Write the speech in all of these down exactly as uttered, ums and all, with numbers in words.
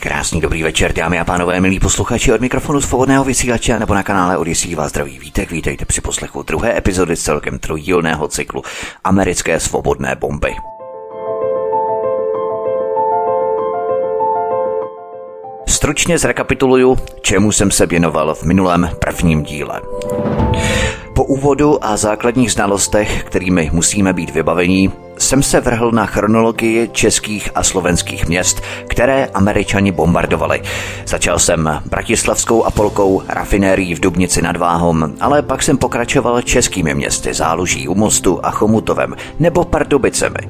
Krásný dobrý večer, dámy a pánové, milí posluchači, od mikrofonu svobodného vysílače nebo na kanále Odysea vás zdraví Vítek. Vítejte při poslechu druhé epizody z celkem trojdílného cyklu Americké svobodné bomby. Stručně zrekapituluju, čemu jsem se věnoval v minulém prvním díle. Po úvodu a základních znalostech, kterými musíme být vybavení, jsem se vrhl na chronologii českých a slovenských měst, které Američani bombardovali. Začal jsem bratislavskou a polkou, rafinérií v Dubnici nad Váhom, ale pak jsem pokračoval českými městy Záluží u Mostu a Chomutovem nebo Pardubicemi.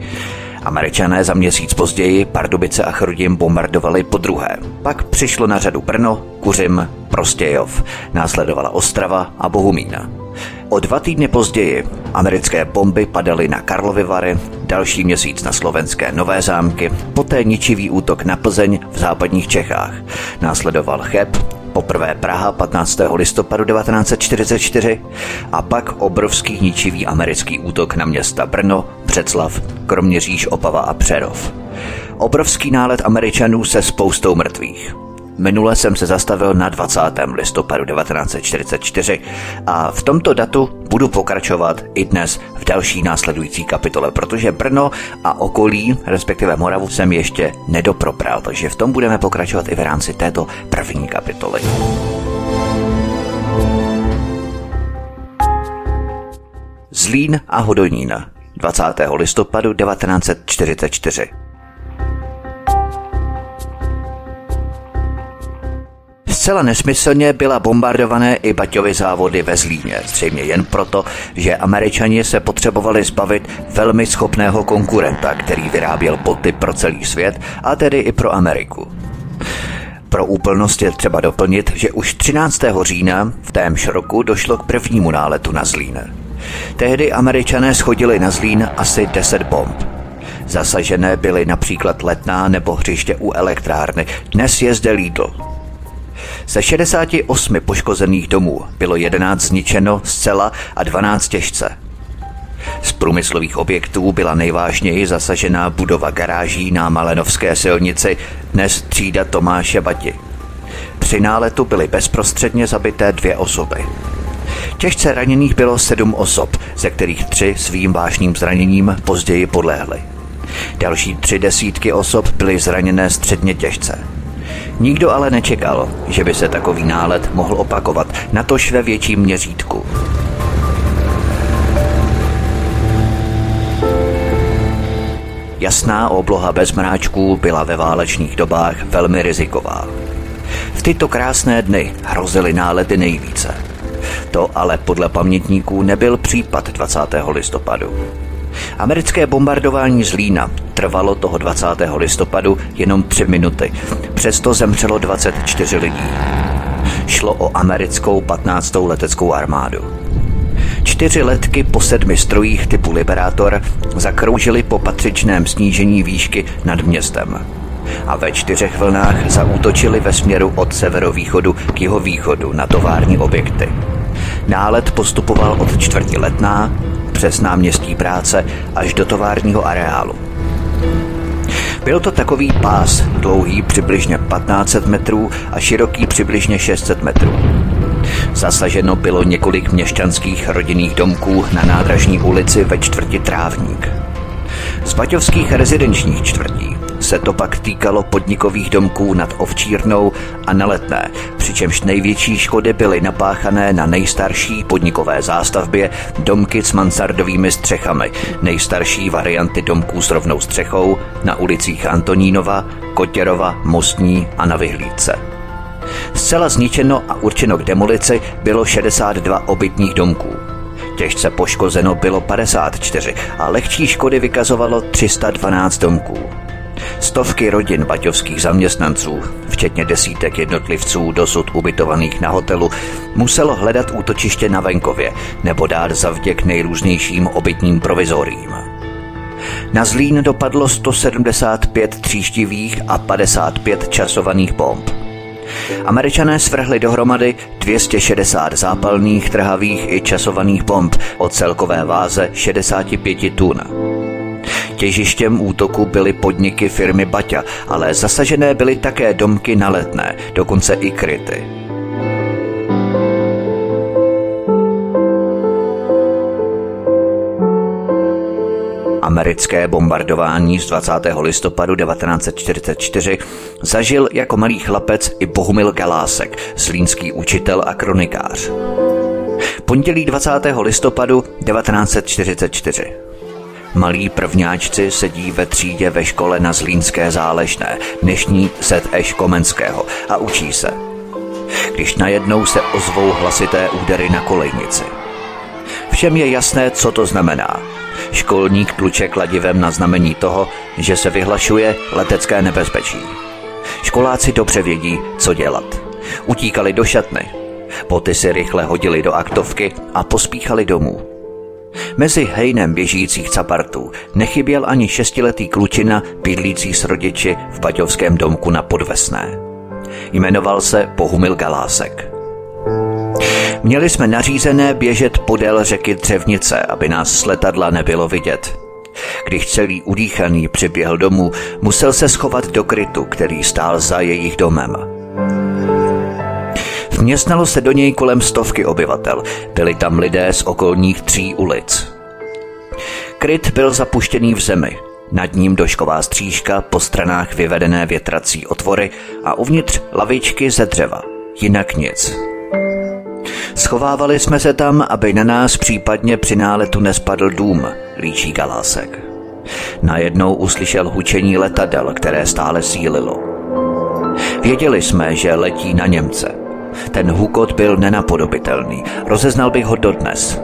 Američané za měsíc později Pardubice a Chrudim bombardovali podruhé. Pak přišlo na řadu Brno, Kuřim, Prostějov. Následovala Ostrava a Bohumína. O dva týdny později americké bomby padaly na Karlovy Vary, další měsíc na slovenské Nové Zámky, poté ničivý útok na Plzeň v západních Čechách. Následoval Cheb, poprvé Praha patnáctého listopadu devatenáct set čtyřicet čtyři a pak obrovský ničivý americký útok na města Brno, Břeclav, Kroměříž, Opava a Přerov. Obrovský nálet Američanů se spoustou mrtvých. Minule jsem se zastavil na dvacátého listopadu devatenáct set čtyřicet čtyři a v tomto datu budu pokračovat i dnes v další následující kapitole, protože Brno a okolí, respektive Moravu, jsem ještě nedopropral, takže v tom budeme pokračovat i v rámci této první kapitoly. Zlín a Hodonín, dvacátého listopadu devatenáct set čtyřicet čtyři. Zcela nesmyslně byla bombardované i Baťovy závody ve Zlíně, zřejmě jen proto, že Američani se potřebovali zbavit velmi schopného konkurenta, který vyráběl boty pro celý svět, a tedy i pro Ameriku. Pro úplnost je třeba doplnit, že už třináctého října v témž roku došlo k prvnímu náletu na Zlín. Tehdy Američané shodili na Zlín asi deset bomb. Zasažené byly například Letná nebo hřiště u elektrárny, dnes je zde Lidl. Ze šedesáti osmi poškozených domů bylo jedenáct zničeno zcela a dvanáct těžce. Z průmyslových objektů byla nejvážněji zasažená budova garáží na Malenovské silnici, dnes třída Tomáše Bati. Při náletu byly bezprostředně zabité dvě osoby. Těžce raněných bylo sedm osob, ze kterých tři svým vážným zraněním později podlehly. Další tři desítky osob byly zraněné středně těžce. Nikdo ale nečekal, že by se takový nálet mohl opakovat, natož ve větším měřítku. Jasná obloha bez mráčků byla ve válečných dobách velmi riziková. V tyto krásné dny hrozily nálety nejvíce. To ale podle pamětníků nebyl případ dvacátého listopadu. Americké bombardování Zlína trvalo toho dvacátého listopadu jenom tři minuty, přesto zemřelo dvacet čtyři lidí. Šlo o americkou patnáctou leteckou armádu. Čtyři letky po sedmi strojích typu Liberátor zakroužily po patřičném snížení výšky nad městem a ve čtyřech vlnách zaútočily ve směru od severovýchodu k jihovýchodu na tovární objekty. Nálet postupoval od čtvrti Letná přes náměstí Práce až do továrního areálu. Byl to takový pás, dlouhý přibližně patnáct set metrů a široký přibližně šest set metrů. Zasaženo bylo několik měšťanských rodinných domků na Nádražní ulici ve čtvrti Trávník. Z baťovských rezidenčních čtvrtí se to pak týkalo podnikových domků nad Ovčírnou a na Letné, přičemž největší škody byly napáchané na nejstarší podnikové zástavbě domky s mansardovými střechami, nejstarší varianty domků s rovnou střechou na ulicích Antonínova, Kotěrova, Mostní a na Vyhlídce. Zcela zničeno a určeno k demolici bylo šedesát dva obytných domků. Těžce poškozeno bylo padesát čtyři a lehčí škody vykazovalo tři sta dvanáct domků. Stovky rodin baťovských zaměstnanců, včetně desítek jednotlivců dosud ubytovaných na hotelu, muselo hledat útočiště na venkově nebo dát zavděk nejrůznějším obytným provizoriím. Na Zlín dopadlo sto sedmdesát pět tříštivých a padesát pět časovaných bomb. Američané svrhli dohromady dvě stě šedesát zápalných, trhavých i časovaných bomb o celkové váze šedesát pět tun. Těžištěm útoku byly podniky firmy Baťa, ale zasažené byly také domky na Letné, dokonce i kryty. Americké bombardování z dvacátého listopadu devatenáct set čtyřicet čtyři zažil jako malý chlapec i Bohumil Galásek, zlínský učitel a kronikář. Pondělí dvacátého listopadu devatenáct set čtyřicet čtyři. Malí prvňáčci sedí ve třídě ve škole na Zlínské Zálešné, dnešní zet eš Komenského, a učí se. Když najednou se ozvou hlasité údery na kolejnici. Všem je jasné, co to znamená. Školník tluče kladivem na znamení toho, že se vyhlašuje letecké nebezpečí. Školáci dobře vědí, co dělat. Utíkali do šatny. Boty si rychle hodili do aktovky a pospíchali domů. Mezi hejnem běžících capartů nechyběl ani šestiletý klučina bydlící s rodiči v baťovském domku na Podvesné. Jmenoval se Bohumil Galásek. Měli jsme nařízené běžet podél řeky Dřevnice, aby nás z letadla nebylo vidět. Když celý udýchaný přiběhl domů, musel se schovat do krytu, který stál za jejich domem. Vměstnalo se do něj kolem stovky obyvatel, byli tam lidé z okolních tří ulic. Kryt byl zapuštěný v zemi, nad ním došková stříška, po stranách vyvedené větrací otvory a uvnitř lavičky ze dřeva, jinak nic. Schovávali jsme se tam, aby na nás případně při náletu nespadl dům, líčí Galásek. Najednou uslyšel hučení letadel, které stále sílilo. Věděli jsme, že letí na Němce. Ten hukot byl nenapodobitelný, rozeznal bych ho dodnes.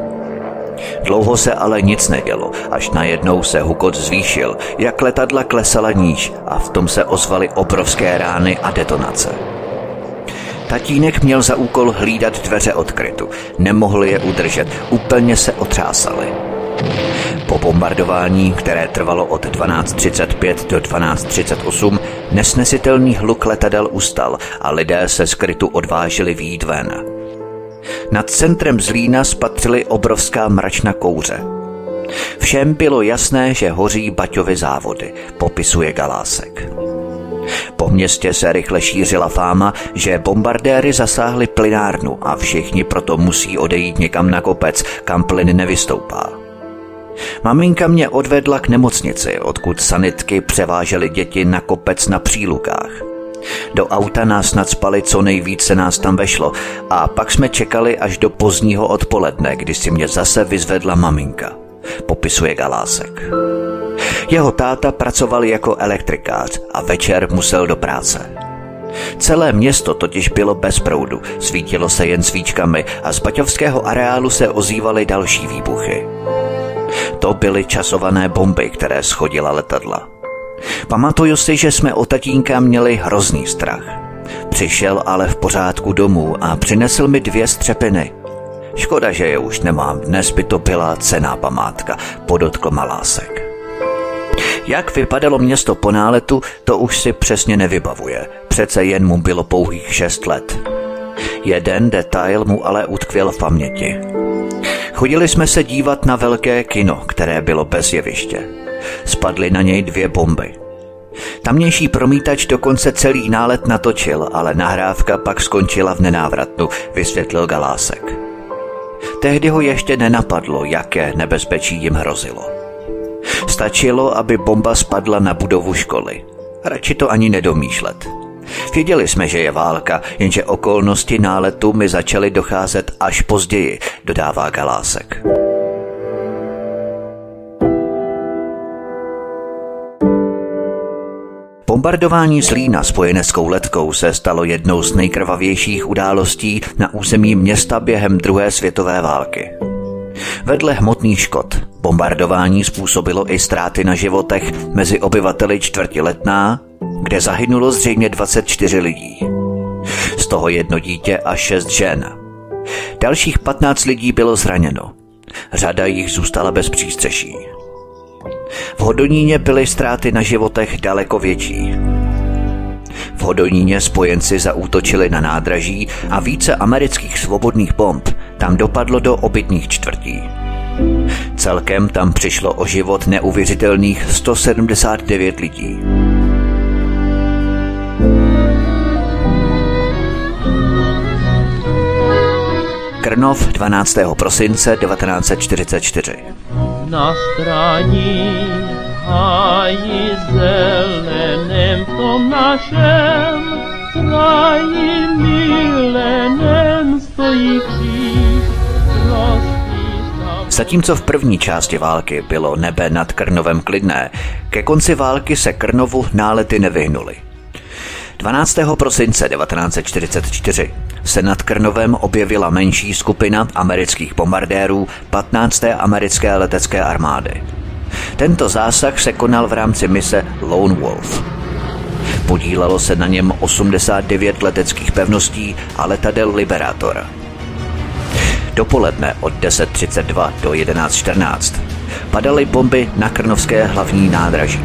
Dlouho se ale nic nedělo, až najednou se hukot zvýšil, jak letadla klesala níž, a v tom se ozvaly obrovské rány a detonace. Tatínek měl za úkol hlídat dveře od krytu. Nemohl je udržet, úplně se otřásaly. Po bombardování, které trvalo od dvanáct třicet pět do dvanáct třicet osm, nesnesitelný hluk letadel ustal a lidé se z krytu odvážili vyjít ven. Nad centrem Zlína spatřili obrovská mračna kouře. Všem bylo jasné, že hoří Baťovy závody, popisuje Galásek. Po městě se rychle šířila fáma, že bombardéry zasáhly plynárnu a všichni proto musí odejít někam na kopec, kam plyn nevystoupá. Maminka mě odvedla k nemocnici, odkud sanitky převážely děti na kopec na přílukách. Do auta nás nacpali, co nejvíce nás tam vešlo, a pak jsme čekali až do pozdního odpoledne, kdy si mě zase vyzvedla maminka, popisuje Galásek. Jeho táta pracoval jako elektrikář a večer musel do práce. Celé město totiž bylo bez proudu, svítilo se jen svíčkami a z baťovského areálu se ozývaly další výbuchy. To byly časované bomby, které shodila letadla. Pamatuju si, že jsme o tatínka měli hrozný strach. Přišel ale v pořádku domů a přinesl mi dvě střepiny. Škoda, že je už nemám, dnes by to byla cenná památka, podotkl Galásek. Jak vypadalo město po náletu, to už si přesně nevybavuje. Přece jen mu bylo pouhých šest let. Jeden detail mu ale utkvěl v paměti. Chodili jsme se dívat na velké kino, které bylo bez jeviště. Spadly na něj dvě bomby. Tamnější promítač dokonce celý nálet natočil, ale nahrávka pak skončila v nenávratnu, vysvětlil Galásek. Tehdy ho ještě nenapadlo, jaké nebezpečí jim hrozilo. Stačilo, aby bomba spadla na budovu školy. Radši to ani nedomýšlet. Věděli jsme, že je válka, jenže okolnosti náletu mi začaly docházet až později, dodává Galásek. Po Bombardování Zlína spojeneckou letkou se stalo jednou z nejkrvavějších událostí na území města během druhé světové války. Vedle hmotných škod bombardování způsobilo i ztráty na životech mezi obyvateli čtvrti Letná, kde zahynulo zřejmě dvacet čtyři lidí. Z toho jedno dítě a šest žen. Dalších patnáct lidí bylo zraněno. Řada jich zůstala bez přístřeší. V Hodoníně byly ztráty na životech daleko větší. V Hodoníně spojenci zaútočili na nádraží a více amerických svobodných bomb tam dopadlo do obytných čtvrtí. Celkem tam přišlo o život neuvěřitelných sto sedmdesát devět lidí. Krnov dvanáctého prosince devatenáct set čtyřicet čtyři. Na straní háji zeleném, v tom našem kraji mileném stojí kříž. Zatímco v první části války bylo nebe nad Krnovem klidné, ke konci války se Krnovu nálety nevyhnuly. dvanáctého prosince devatenáct set čtyřicet čtyři se nad Krnovem objevila menší skupina amerických bombardérů patnácté americké letecké armády. Tento zásah se konal v rámci mise Lone Wolf. Podílelo se na něm osmdesát devět leteckých pevností a letadel Liberator. Dopoledne od deset třicet dva do jedenáct čtrnáct padaly bomby na krnovské hlavní nádraží.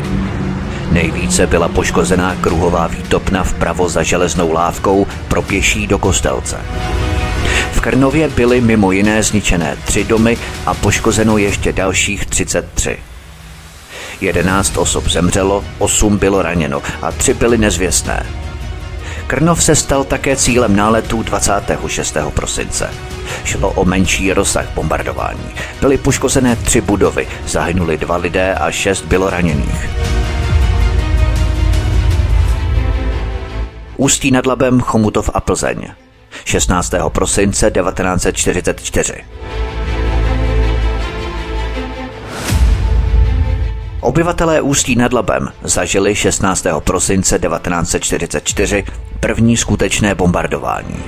Nejvíce byla poškozená kruhová výtopna vpravo za železnou lávkou pro pěší do Kostelce. V Krnově byly mimo jiné zničené tři domy a poškozeno ještě dalších třicet tři. jedenáct osob zemřelo, osm bylo raněno a tři byly nezvěstné. Krnov se stal také cílem náletů dvacátého šestého prosince. Šlo o menší rozsah bombardování. Byly poškozené tři budovy, zahynuli dva lidé a šest bylo raněných. Ústí nad Labem, Chomutov a Plzeň. šestnáctého prosince devatenáct set čtyřicet čtyři. Obyvatelé Ústí nad Labem zažili šestnáctého prosince devatenáct set čtyřicet čtyři první skutečné bombardování.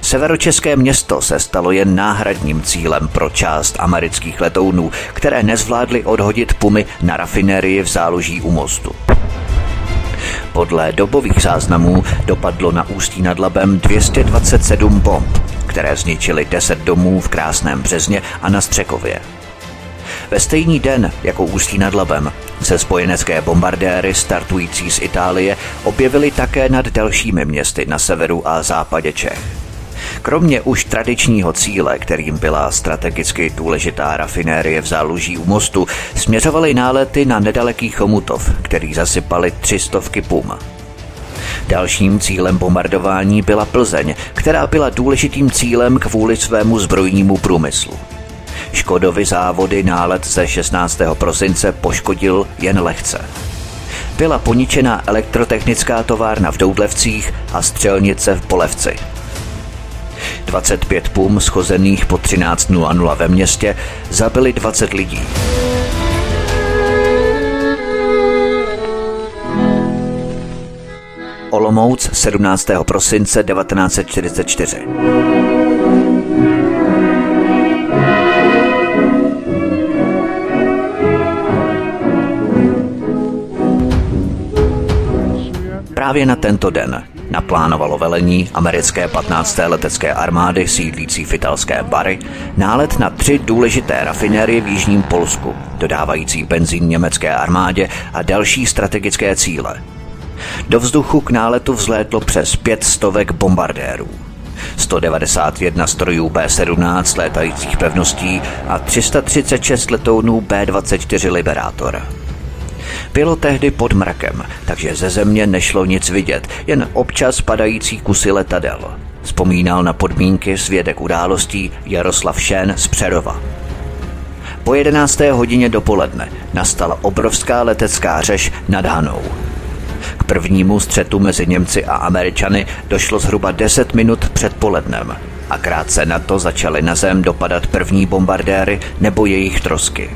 Severočeské město se stalo jen náhradním cílem pro část amerických letounů, které nezvládly odhodit pumy na rafinérii v Záluží u Mostu. Podle dobových záznamů dopadlo na Ústí nad Labem dvě stě dvacet sedm bomb, které zničily deset domů v Krásném Březně a na Střekově. Ve stejný den jako Ústí nad Labem se spojenecké bombardéry startující z Itálie objevily také nad dalšími městy na severu a západě Čech. Kromě už tradičního cíle, kterým byla strategicky důležitá rafinérie v Záluží u Mostu, směřovaly nálety na nedaleký Chomutov, který zasypaly tři stovky pum. Dalším cílem bombardování byla Plzeň, která byla důležitým cílem kvůli svému zbrojnímu průmyslu. Škodovy závody nálet ze šestnáctého prosince poškodil jen lehce. Byla poničena elektrotechnická továrna v Doudlevcích a střelnice v Polevci. dvacet pět pum schozených po třináct hodin ve městě zabili dvacet lidí. Olomouc sedmnáctého prosince devatenáct set čtyřicet čtyři. Právě na tento den naplánovalo velení americké patnácté letecké armády sídlící v italské Bari nálet na tři důležité rafinérie v jižním Polsku, dodávající benzín německé armádě a další strategické cíle. Do vzduchu k náletu vzlétlo přes pět stovek bombardérů, sto devadesát jedna strojů bé sedmnáct létajících pevností a tři sta třicet šest letounů bé dvacet čtyři Liberátor. Bylo tehdy pod mrakem, takže ze země nešlo nic vidět, jen občas padající kusy letadel. Vzpomínal na podmínky svědek událostí Jaroslav Šen z Přerova. Po jedenácté hodině dopoledne nastala obrovská letecká řeš nad Hanou. K prvnímu střetu mezi Němci a Američany došlo zhruba deset minut před polednem a krátce na to začaly na zem dopadat první bombardéry nebo jejich trosky.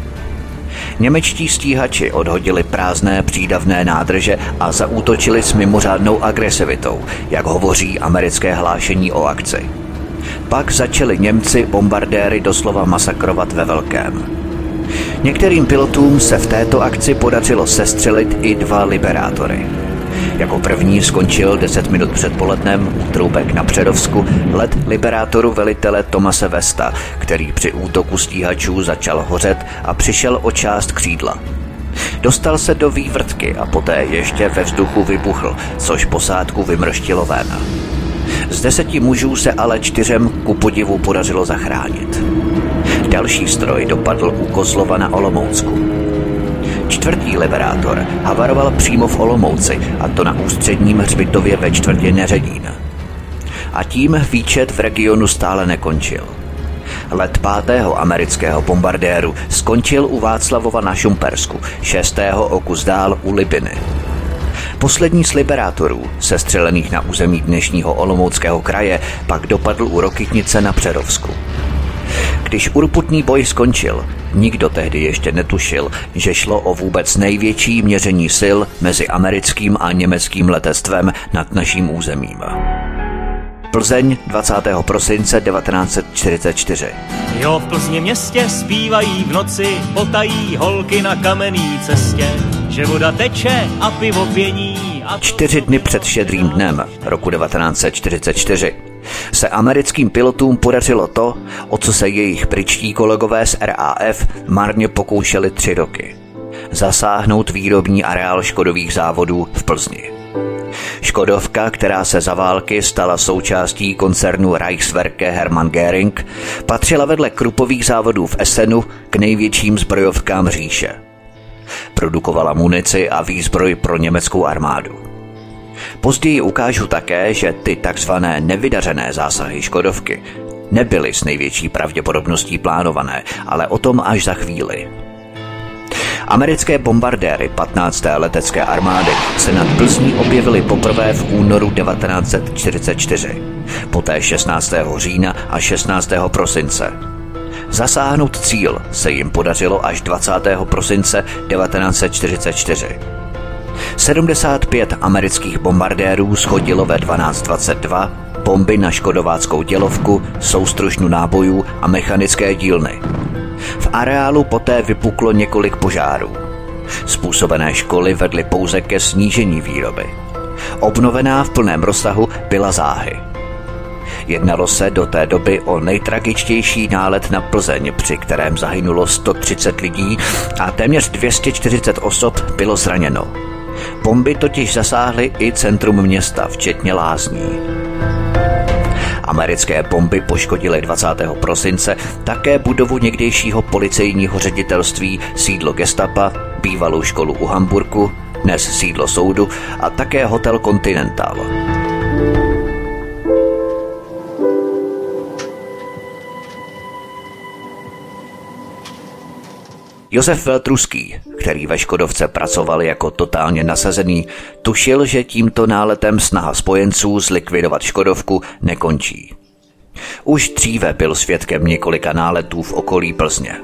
Němečtí stíhači odhodili prázdné přídavné nádrže a zaútočili s mimořádnou agresivitou, jak hovoří americké hlášení o akci. Pak začali Němci bombardéry doslova masakrovat ve velkém. Některým pilotům se v této akci podařilo sestřelit i dva liberátory. Jako první skončil deset minut před polednem u Trubek na Přerovsku let liberátoru velitele Tomase Vesta, který při útoku stíhačů začal hořet a přišel o část křídla. Dostal se do vývrtky a poté ještě ve vzduchu vybuchl, což posádku vymrštilo ven. Z deseti mužů se ale čtyřem ku podivu podařilo zachránit. Další stroj dopadl u Kozlova na Olomoucku. Čtvrtý liberátor havaroval přímo v Olomouci, a to na ústředním hřbitově ve čtvrtě Neředín. A tím výčet v regionu stále nekončil. Let pátého amerického bombardéru skončil u Václavova na Šumpersku, šestého o kus dál u Libiny. Poslední z liberátorů, sestřelených na území dnešního Olomouckého kraje, pak dopadl u Rokytnice na Přerovsku. Když urputný boj skončil, nikdo tehdy ještě netušil, že šlo o vůbec největší měření sil mezi americkým a německým letectvem nad naším územím. Plzeň dvacátého prosince devatenáct set čtyřicet čtyři. Jo, v Plzni městě zpívají v noci, potají holky na kamenný cestě, že voda teče a pivo pění. A čtyři dny před šedrým dnem roku devatenáct set čtyřicet čtyři se americkým pilotům podařilo to, o co se jejich britští kolegové z R A F marně pokoušeli tři roky. Zasáhnout výrobní areál Škodových závodů v Plzni. Škodovka, která se za války stala součástí koncernu Reichswerke Hermann Göring, patřila vedle Krupových závodů v Essenu k největším zbrojovkám říše. Produkovala munici a výzbroj pro německou armádu. Později ukážu také, že ty takzvané nevydařené zásahy Škodovky nebyly s největší pravděpodobností plánované, ale o tom až za chvíli. Americké bombardéry patnácté letecké armády se nad Plzní objevily poprvé v únoru devatenáct set čtyřicet čtyři, poté šestnáctého října a šestnáctého prosince. Zasáhnout cíl se jim podařilo až dvacátého prosince devatenáct set čtyřicet čtyři. sedmdesát pět amerických bombardérů shodilo ve dvanáct dvacet dva bomby na škodováckou dělovku, soustružnu nábojů a mechanické dílny. V areálu poté vypuklo několik požárů. Způsobené škody vedly pouze ke snížení výroby. Obnovená v plném rozsahu byla záhy. Jednalo se do té doby o nejtragičtější nálet na Plzeň, při kterém zahynulo sto třicet lidí a téměř dvě stě čtyřicet osob bylo zraněno. Bomby totiž zasáhly i centrum města, včetně lázní. Americké bomby poškodily dvacátého prosince také budovu někdejšího policejního ředitelství, sídlo gestapa, bývalou školu u Hamburku, dnes sídlo soudu a také hotel Continental. Josef Veltruský, který ve Škodovce pracoval jako totálně nasazený, tušil, že tímto náletem snaha spojenců zlikvidovat Škodovku nekončí. Už dříve byl svědkem několika náletů v okolí Plzně.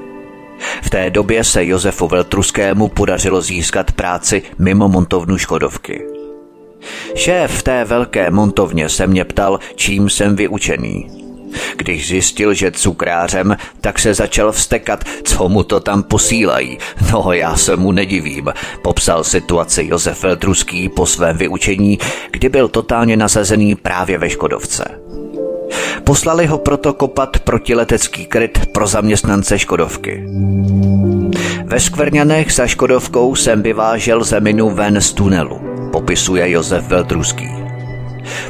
V té době se Josefu Veltruskému podařilo získat práci mimo montovnu Škodovky. Šéf té velké montovně se mě ptal, čím jsem vyučený. Když zjistil, že cukrářem, tak se začal vztekat, co mu to tam posílají. No, já se mu nedivím, popsal situaci Josef Veltruský po svém vyučení, kdy byl totálně nasazený právě ve Škodovce. Poslali ho proto kopat protiletecký kryt pro zaměstnance Škodovky. Ve Skvrňanech za Škodovkou jsem vyvážel zeminu ven z tunelu, popisuje Josef Veltruský.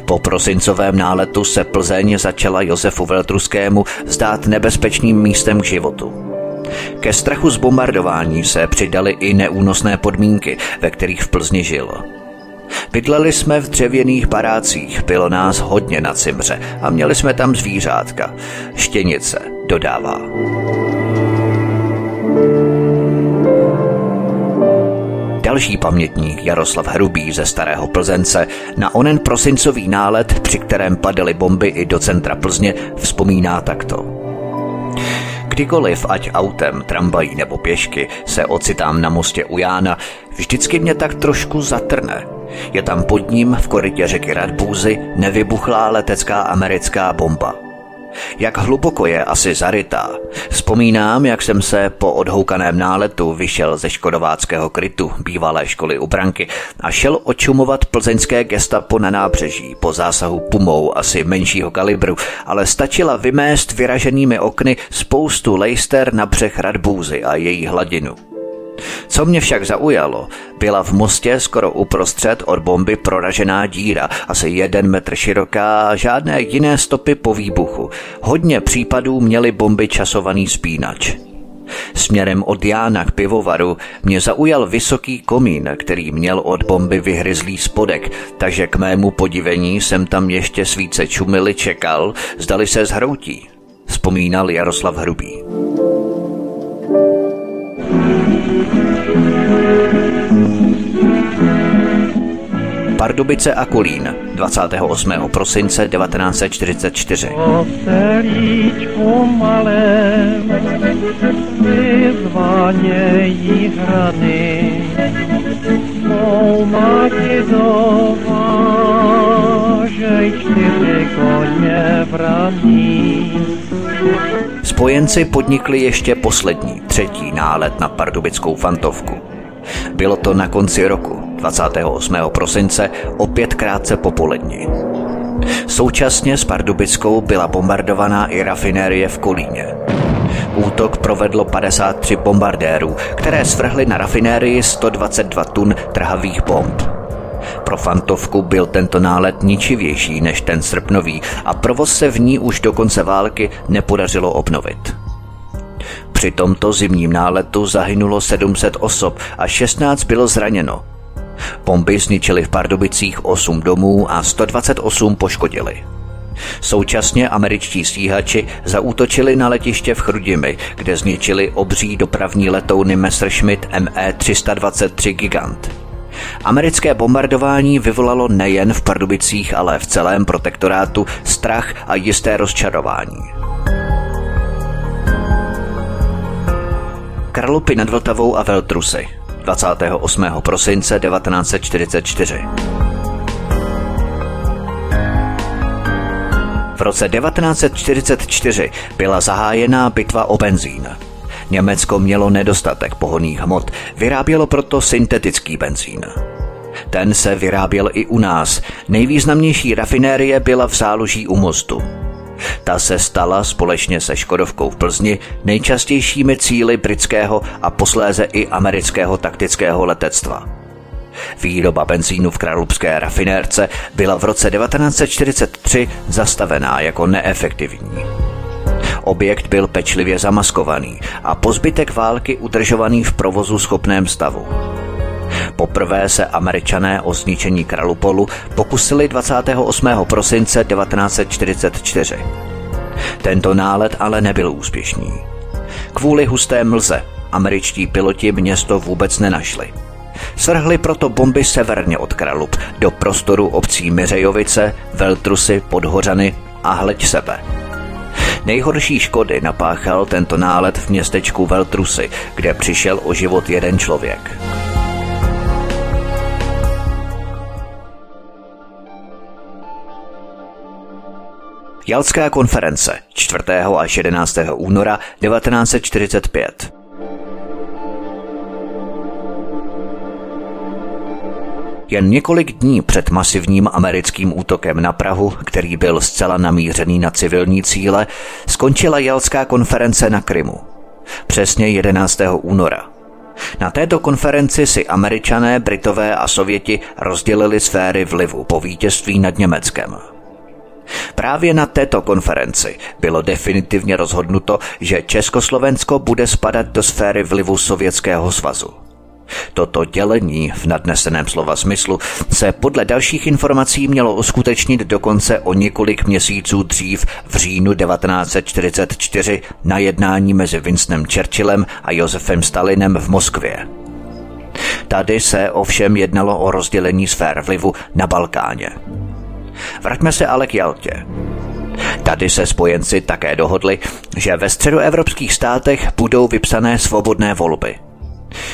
Po prosincovém náletu se Plzeň začala Josefu Veltruskému zdát nebezpečným místem k životu. Ke strachu z bombardování se přidaly i neúnosné podmínky, ve kterých v Plzni žil. Bydleli jsme v dřevěných barácích, bylo nás hodně na cimře a měli jsme tam zvířátka. Štěnice, dodává. Další pamětník Jaroslav Hrubý ze Starého Plzence na onen prosincový nálet, při kterém padaly bomby i do centra Plzně, vzpomíná takto. Kdykoliv, ať autem, tramvají nebo pěšky, se ocitám na mostě u Jána, vždycky mě tak trošku zatrne. Je tam pod ním, v korytě řeky Radbůzy, nevybuchlá letecká americká bomba. Jak hluboko je asi zarytá. Vzpomínám, jak jsem se po odhoukaném náletu vyšel ze škodováckého krytu bývalé školy u Branky a šel očumovat plzeňské gestapo na nábřeží po zásahu pumou asi menšího kalibru, ale stačila vymést vyraženými okny spoustu lejster na břeh Radbůzy a její hladinu. Co mě však zaujalo, byla v mostě skoro uprostřed od bomby proražená díra, asi jeden metr široká a žádné jiné stopy po výbuchu. Hodně případů měly bomby časovaný spínač. Směrem od Jána k pivovaru mě zaujal vysoký komín, který měl od bomby vyhryzlý spodek, takže k mému podivení jsem tam ještě svíce čumily čekal, zdali se zhroutí, vzpomínal Jaroslav Hrubý. Pardubice a Kolín, dvacátého osmého prosince devatenáct set čtyřicet čtyři. O selíčku malém vyzvánějí hrady, svou mati dovážej čtyři koně vraní. Spojenci podnikli ještě poslední, třetí nálet na pardubickou fantovku. Bylo to na konci roku, dvacátého osmého prosince, opět krátce popolední. Současně s Pardubickou byla bombardovaná i rafinérie v Kolíně. Útok provedlo padesát tři bombardérů, které svrhly na rafinérii sto dvacet dva tun trhavých bomb. Pro fantovku byl tento nálet ničivější než ten srpnový a provoz se v ní už do konce války nepodařilo obnovit. Při tomto zimním náletu zahynulo sedm set osob a šestnáct bylo zraněno. Bomby zničily v Pardubicích osm domů a sto dvacet osm poškodili. Současně američtí stíhači zaútočili na letiště v Chrudimi, kde zničili obří dopravní letouny Messerschmitt M E tři dvacet tři Gigant. Americké bombardování vyvolalo nejen v Pardubicích, ale v celém protektorátu strach a jisté rozčarování. Kralupy nad Vltavou a Veltrusy, dvacátého osmého prosince devatenáct set čtyřicet čtyři. V roce devatenáct set čtyřicet čtyři byla zahájena bitva o benzín. Německo mělo nedostatek pohonných hmot, vyrábělo proto syntetický benzín. Ten se vyráběl i u nás. Nejvýznamnější rafinérie byla v Záluží u Mostu. Ta se stala společně se Škodovkou v Plzni nejčastějšími cíly britského a posléze i amerického taktického letectva. Výroba benzínu v kralupské rafinérce byla v roce devatenáct set čtyřicet tři zastavená jako neefektivní. Objekt byl pečlivě zamaskovaný a po zbytek války udržovaný v provozu schopném stavu. Poprvé se Američané o zničení Kralupolu pokusili dvacátého osmého prosince devatenáct set čtyřicet čtyři. Tento nálet ale nebyl úspěšný. Kvůli husté mlze američtí piloti město vůbec nenašli. Svrhli proto bomby severně od Kralup do prostoru obcí Miřejovice, Veltrusy, Podhořany a Hleď Sebe. Nejhorší škody napáchal tento nálet v městečku Veltrusy, kde přišel o život jeden člověk. Jalská konference čtvrtého až jedenáctého února devatenáct set čtyřicet pět. Jen několik dní před masivním americkým útokem na Prahu, který byl zcela namířený na civilní cíle, skončila Jalská konference na Krymu. Přesně jedenáctého února. Na této konferenci si Američané, Britové a Sověti rozdělili sféry vlivu po vítězství nad Německem. Právě na této konferenci bylo definitivně rozhodnuto, že Československo bude spadat do sféry vlivu Sovětského svazu. Toto dělení v nadneseném slova smyslu se podle dalších informací mělo uskutečnit dokonce o několik měsíců dřív v říjnu devatenáct set čtyřicet čtyři na jednání mezi Winstonem Churchillem a Josefem Stalinem v Moskvě. Tady se ovšem jednalo o rozdělení sfér vlivu na Balkáně. Vraťme se ale k Jaltě. Tady se spojenci také dohodli, že ve středoevropských státech budou vypsané svobodné volby.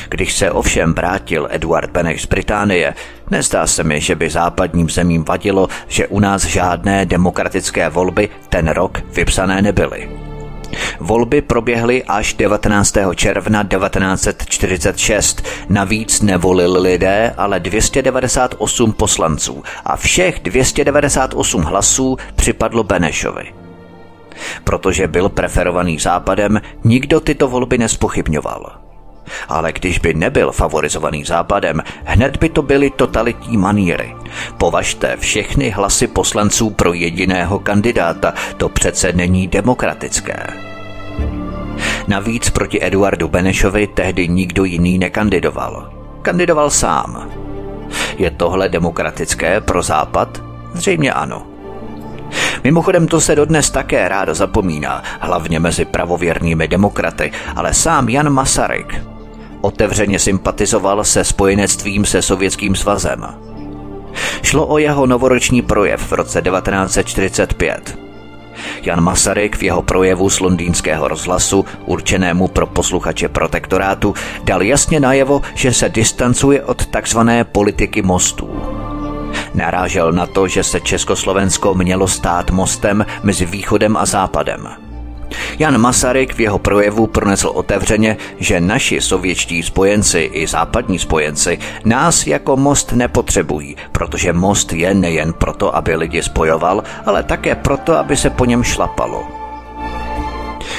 Když se ovšem vrátil Eduard Beneš z Británie, nezdá se mi, že by západním zemím vadilo, že u nás žádné demokratické volby ten rok vypsané nebyly. Volby proběhly až devatenáctého června devatenáct set čtyřicet šest, navíc nevolili lidé, ale dvě stě devadesát osm poslanců a všech dvě stě devadesát osm hlasů připadlo Benešovi. Protože byl preferovaný Západem, nikdo tyto volby nezpochybňoval. Ale když by nebyl favorizovaný Západem, hned by to byly totalitní manýry. Považte všechny hlasy poslanců pro jediného kandidáta, to přece není demokratické. Navíc proti Eduardu Benešovi tehdy nikdo jiný nekandidoval. Kandidoval sám. Je tohle demokratické pro Západ? Zřejmě ano. Mimochodem, to se dodnes také rádo zapomíná, hlavně mezi pravověrnými demokraty, ale sám Jan Masaryk otevřeně sympatizoval se spojenectvím se Sovětským svazem. Šlo o jeho novoroční projev v roce devatenáct set čtyřicet pět. Jan Masaryk v jeho projevu z londýnského rozhlasu, určenému pro posluchače protektorátu, dal jasně najevo, že se distancuje od takzvané politiky mostů. Narážel na to, že se Československo mělo stát mostem mezi východem a západem. Jan Masaryk v jeho projevu pronesl otevřeně, že naši sovětští spojenci i západní spojenci nás jako most nepotřebují, protože most je nejen proto, aby lidi spojoval, ale také proto, aby se po něm šlapalo.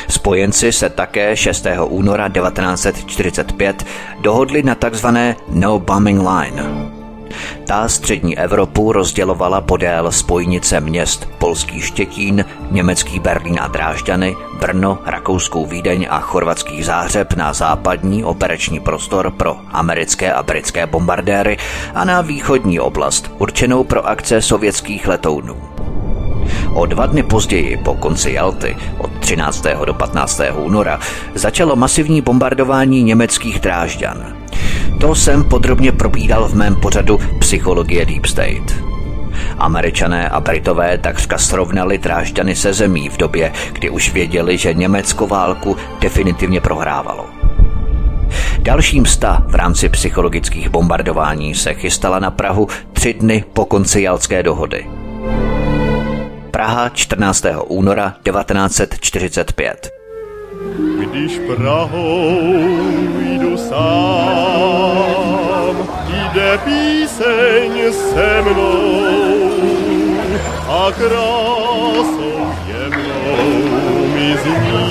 Spojenci se také šestého února devatenáct set čtyřicet pět dohodli na takzvané No Bombing Line. Ta střední Evropu rozdělovala podél spojnice měst polský Štětín, německý Berlín a Drážďany, Brno, rakouskou Vídeň a chorvatský Záhřeb na západní operační prostor pro americké a britské bombardéry a na východní oblast, určenou pro akce sovětských letounů. O dva dny později, po konci Jalty, od třináctého do patnáctého února, začalo masivní bombardování německých Drážďan. To jsem podrobně probíral v mém pořadu Psychologie Deep State. Američané a Britové takřka srovnali Drážďany se zemí v době, kdy už věděli, že Německo válku definitivně prohrávalo. Další msta v rámci psychologických bombardování se chystala na Prahu tři dny po konci Jaltské dohody. Praha čtrnáctého února devatenáct set čtyřicet pět. Když Prahou jdu sám, jde píseň se mnou a krásou jemnou mi zní.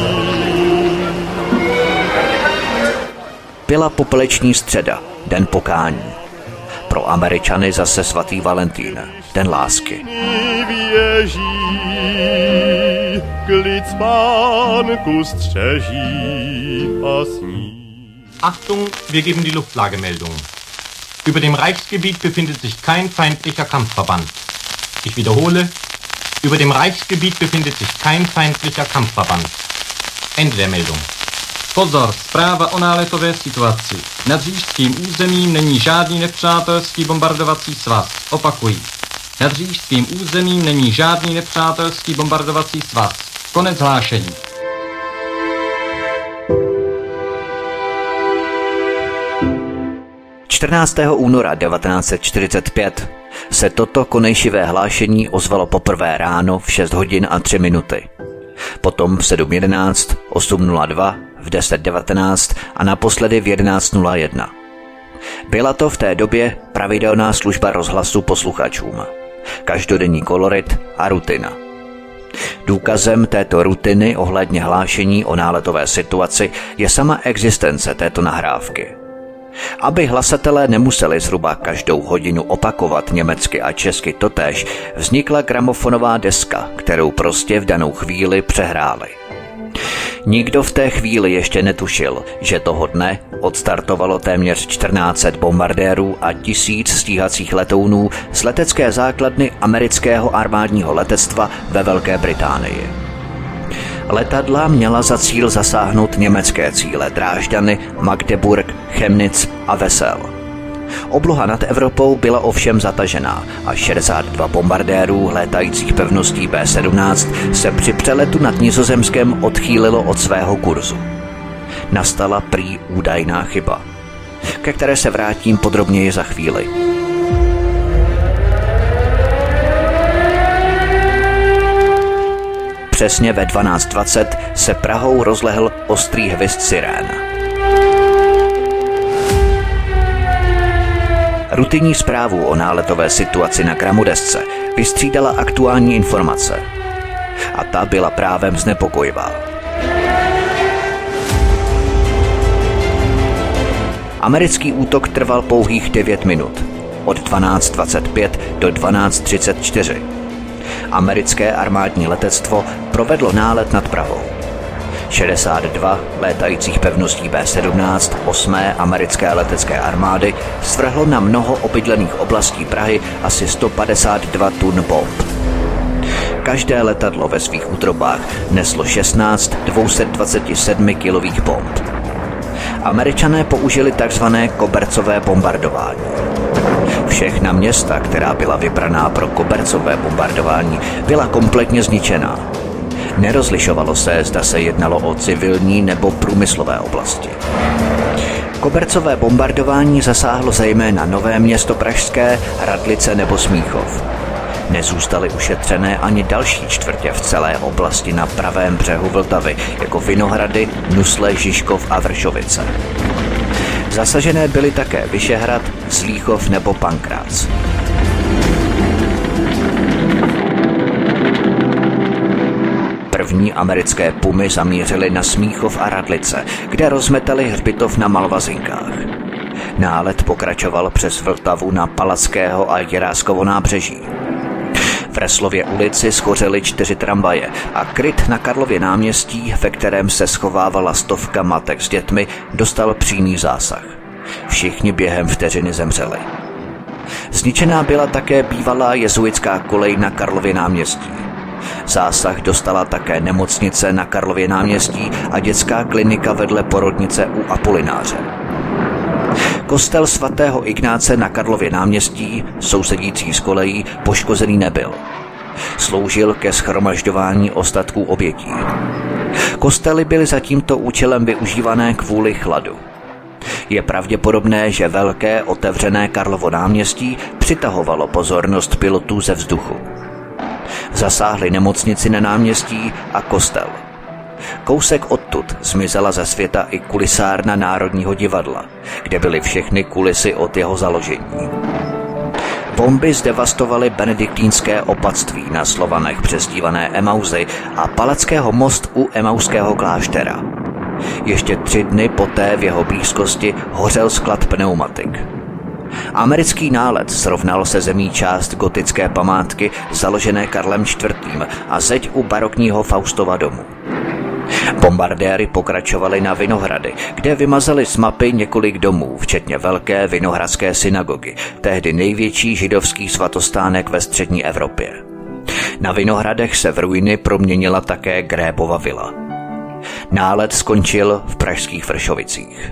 Byla popeleční středa, den pokání. Pro Američany zase svatý Valentín, den lásky. Klid spánku střeží a sní. Achtung, wir geben die Luftlagemeldung. Über dem Reichsgebiet befindet sich kein feindlicher Kampfverband. Ich wiederhole, über dem Reichsgebiet befindet sich kein feindlicher Kampfverband. Ende der Meldung. Pozor, zpráva o náletové situaci. Nad říšským územím není žádný nepřátelský bombardovací svaz. Opakuji. Nad říšským územím není žádný nepřátelský bombardovací svaz. Konec hlášení. čtrnáctého února devatenáct set čtyřicet pět se toto konejšivé hlášení ozvalo poprvé ráno v šest hodin a tři minuty. Potom v sedm jedenáct, osm nula dva, v deset devatenáct a naposledy v jedenáct nula jedna. Byla to v té době pravidelná služba rozhlasu posluchačům. Každodenní kolorit a rutina. Důkazem této rutiny ohledně hlášení o náletové situaci je sama existence této nahrávky. Aby hlasatelé nemuseli zhruba každou hodinu opakovat německy a česky totéž, vznikla gramofonová deska, kterou prostě v danou chvíli přehráli. Nikdo v té chvíli ještě netušil, že toho dne odstartovalo téměř čtrnáct set bombardérů a tisíc stíhacích letounů z letecké základny amerického armádního letectva ve Velké Británii. Letadla měla za cíl zasáhnout německé cíle Drážďany, Magdeburg, Chemnitz a Wesel. Obloha nad Evropou byla ovšem zatažená a šedesát dva bombardérů létajících pevností bé sedmnáct se při přeletu nad Nizozemskem odchýlilo od svého kurzu. Nastala prý údajná chyba, ke které se vrátím podrobněji za chvíli. Přesně ve dvanáct dvacet se Prahou rozlehl ostrý hvist sirén. Rutinní zprávu o náletové situaci na Kramodesce vystřídala aktuální informace. A ta byla právem znepokojivá. Americký útok trval pouhých devět minut, od dvanáct dvacet pět do dvanáct třicet čtyři. Americké armádní letectvo provedlo nálet nad Prahou. šedesát dva létajících pevností bé sedmnáct osmé americké letecké armády svrhlo na mnoho obydlených oblastí Prahy asi sto padesát dva tun bomb. Každé letadlo ve svých útrobách neslo šestnáct dvě stě dvacet sedm kilových bomb. Američané použili tzv. Kobercové bombardování. Všechna města, která byla vybraná pro kobercové bombardování, byla kompletně zničená. Nerozlišovalo se, zda se jednalo o civilní nebo průmyslové oblasti. Kobercové bombardování zasáhlo zejména Nové Město pražské, Radlice nebo Smíchov. Nezůstaly ušetřené ani další čtvrtě v celé oblasti na pravém břehu Vltavy, jako Vinohrady, Nusle, Žižkov a Vršovice. Zasažené byly také Vyšehrad, Slíchov nebo Pankrác. První americké pumy zamířily na Smíchov a Radlice, kde rozmetali hřbitov na Malvazinkách. Nálet pokračoval přes Vltavu na Palackého a Jiráskovo nábřeží. V Reslově ulici schořely čtyři tramvaje a kryt na Karlově náměstí, ve kterém se schovávala stovka matek s dětmi, dostal přímý zásah. Všichni během vteřiny zemřeli. Zničená byla také bývalá jezuitská kolej na Karlově náměstí. Zásah dostala také nemocnice na Karlově náměstí a dětská klinika vedle porodnice u Apolináře. Kostel svatého Ignáce na Karlově náměstí, sousedící s kolejí, poškozený nebyl. Sloužil ke shromažďování ostatků obětí. Kostely byly za tímto účelem využívané kvůli chladu. Je pravděpodobné, že velké otevřené Karlovo náměstí přitahovalo pozornost pilotů ze vzduchu. Zasáhli nemocnici na náměstí a kostel. Kousek odtud zmizela ze světa i kulisárna Národního divadla, kde byly všechny kulisy od jeho založení. Bomby zdevastovaly benediktínské opatství na Slovanech přestívané Emauzy a Palackého most u Emauského kláštera. Ještě tři dny poté v jeho blízkosti hořel sklad pneumatik. Americký nálet srovnal se zemí část gotické památky založené Karlem čtvrtým a zeď u barokního Faustova domu. Bombardéry pokračovali na Vinohrady, kde vymazali z mapy několik domů, včetně velké vinohradské synagogy, tehdy největší židovský svatostánek ve střední Evropě. Na Vinohradech se v ruiny proměnila také Grébova vila. Nálet skončil v pražských Vršovicích.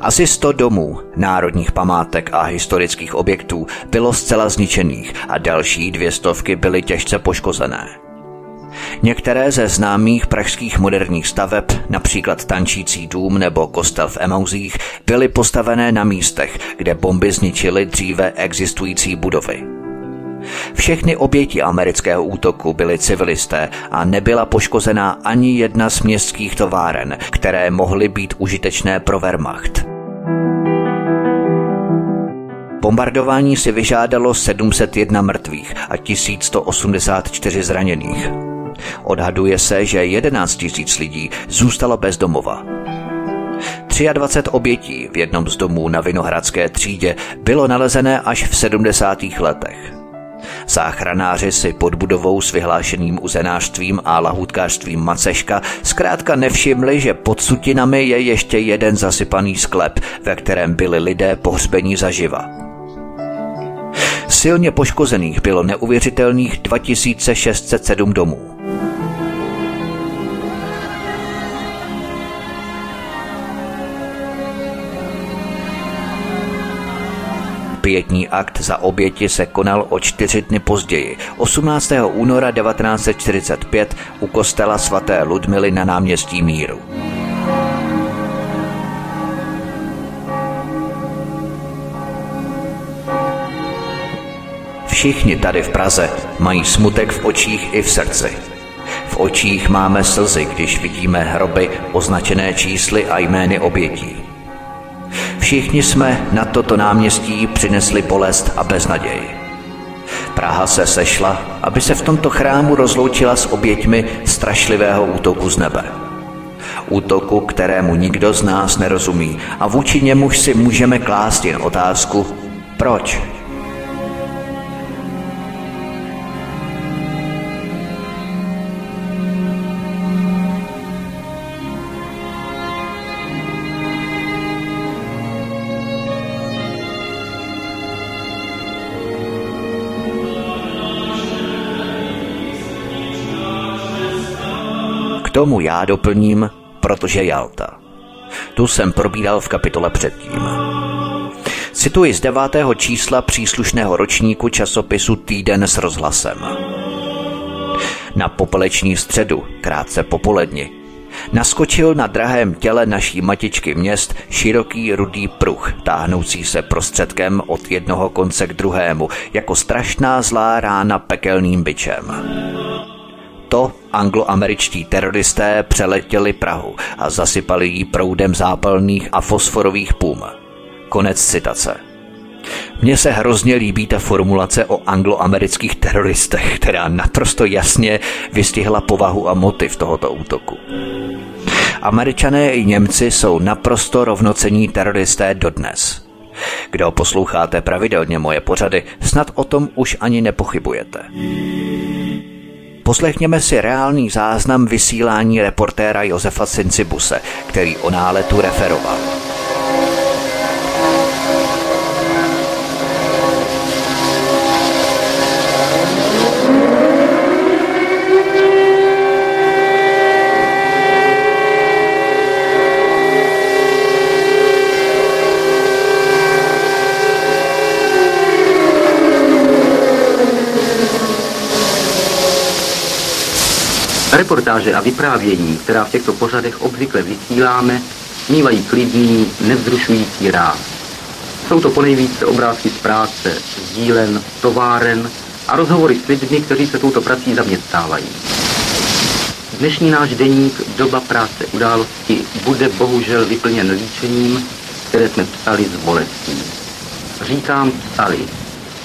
Asi sto domů, národních památek a historických objektů bylo zcela zničených a další dvě stovky byly těžce poškozené. Některé ze známých pražských moderních staveb, například Tančící dům nebo kostel v Emauzích, byly postavené na místech, kde bomby zničily dříve existující budovy. Všechny oběti amerického útoku byli civilisté a nebyla poškozená ani jedna z městských továren, které mohly být užitečné pro Wehrmacht. Bombardování si vyžádalo sedm set jedna mrtvých a tisíc sto osmdesát čtyři zraněných. Odhaduje se, že jedenáct tisíc lidí zůstalo bez domova. dvacet tři obětí v jednom z domů na Vinohradské třídě bylo nalezené až v sedmdesátých letech. Záchranáři si pod budovou s vyhlášeným uzenářstvím a lahůdkářstvím Maceška zkrátka nevšimli, že pod sutinami je ještě jeden zasypaný sklep, ve kterém byli lidé pohřbení zaživa. Silně poškozených bylo neuvěřitelných dva tisíce šest set sedm domů. Pietní akt za oběti se konal o čtyři dny později, osmnáctého února devatenáct set čtyřicet pět u kostela svaté Ludmily na náměstí Míru. Všichni tady v Praze mají smutek v očích i v srdci. V očích máme slzy, když vidíme hroby označené čísly a jmény obětí. Všichni jsme na toto náměstí přinesli bolest a beznaději. Praha se sešla, aby se v tomto chrámu rozloučila s oběťmi strašlivého útoku z nebe. Útoku, kterému nikdo z nás nerozumí a vůči němuž si můžeme klást jen otázku proč. K tomu já doplním, protože Jalta. Tu jsem probíral v kapitole předtím. Cituji z devátého čísla příslušného ročníku časopisu Týden s rozhlasem. Na popeleční středu, krátce popoledni, naskočil na drahém těle naší matičky měst široký rudý pruh, táhnoucí se prostředkem od jednoho konce k druhému, jako strašná zlá rána pekelným bičem. To angloameričtí teroristé přeletěli Prahu a zasypali ji proudem zápalných a fosforových pum. Konec citace. Mně se hrozně líbí ta formulace o angloamerických teroristech, která naprosto jasně vystihla povahu a motiv tohoto útoku. Američané i Němci jsou naprosto rovnocenní teroristé dodnes. Kdo posloucháte pravidelně moje pořady, snad o tom už ani nepochybujete. Poslechněme si reálný záznam vysílání reportéra Josefa Sincibuse, který o náletu referoval. Reportáže a vyprávění, která v těchto pořadech obvykle vysíláme, mívají klidný, nevzrušující ráz. Jsou to ponejvíce obrázky z práce, z dílen, továren a rozhovory s lidmi, kteří se touto prací zaměstnávají. Dnešní náš deník Doba práce události bude bohužel vyplněn líčením, které jsme psali s bolestí. Říkám psali.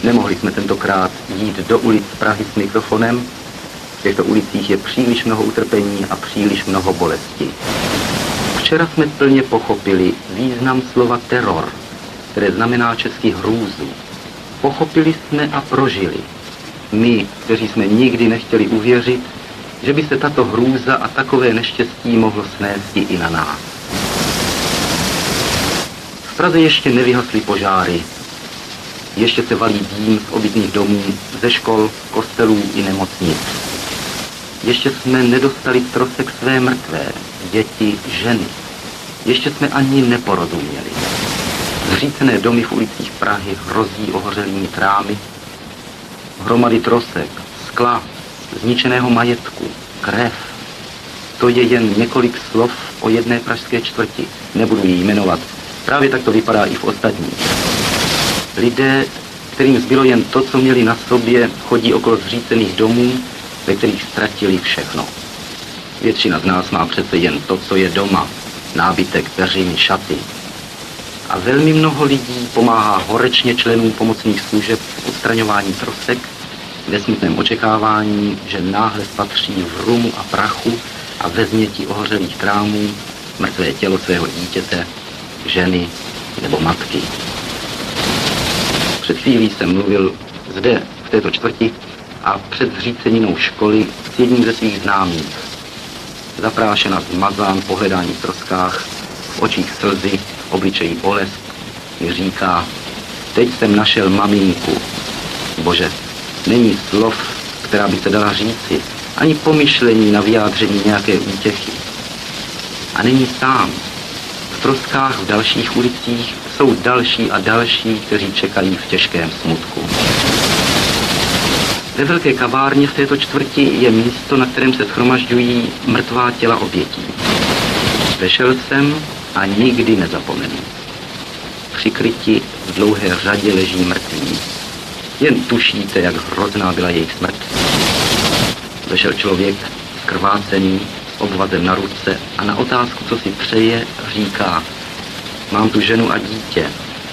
Nemohli jsme tentokrát jít do ulic Prahy s mikrofonem. V těchto ulicích je příliš mnoho utrpení a příliš mnoho bolesti. Včera jsme plně pochopili význam slova teror, které znamená česky hrůzu. Pochopili jsme a prožili. My, kteří jsme nikdy nechtěli uvěřit, že by se tato hrůza a takové neštěstí mohlo snést i na nás. V Praze ještě nevyhasly požáry. Ještě se valí dým z obytných domů, ze škol, kostelů i nemocnic. Ještě jsme nedostali trosek své mrtvé, děti, ženy. Ještě jsme ani neporozuměli. Zřícené domy v ulicích Prahy hrozí ohořelými trámy. Hromady trosek, skla, zničeného majetku, krev. To je jen několik slov o jedné pražské čtvrti. Nebudu ji jmenovat. Právě tak to vypadá i v ostatních. Lidé, kterým zbylo jen to, co měli na sobě, chodí okolo zřícených domů, ve kterých ztratili všechno. Většina z nás má přece jen to, co je doma, nábytek, peřiny, šaty. A velmi mnoho lidí pomáhá horečně členům pomocných služeb v odstraňování trosek, ve smutném očekávání, že náhle spatří v rumu a prachu a ve změti ohořelých trámů mrtvé tělo svého dítěte, ženy nebo matky. Před chvílí jsem mluvil zde, v této čtvrti, a před zříceninou školy s jedním ze svých známých. Zaprášena zmazán po hledání v troskách, v očích slzy, v obličeji bolest, mi říká, teď jsem našel maminku. Bože, není slov, která by se dala říci, ani pomyšlení na vyjádření nějaké útěchy. A není sám. V troskách v dalších ulicích jsou další a další, kteří čekají v těžkém smutku. Ve velké kavárně v této čtvrti je místo, na kterém se shromažďují mrtvá těla obětí. Vešel jsem a nikdy nezapomenu. Přikryti v dlouhé řadě leží mrtví. Jen tušíte, jak hrozná byla jejich smrt. Vešel člověk zkrvácený, s obvazem na ruce a na otázku, co si přeje, říká: mám tu ženu a dítě,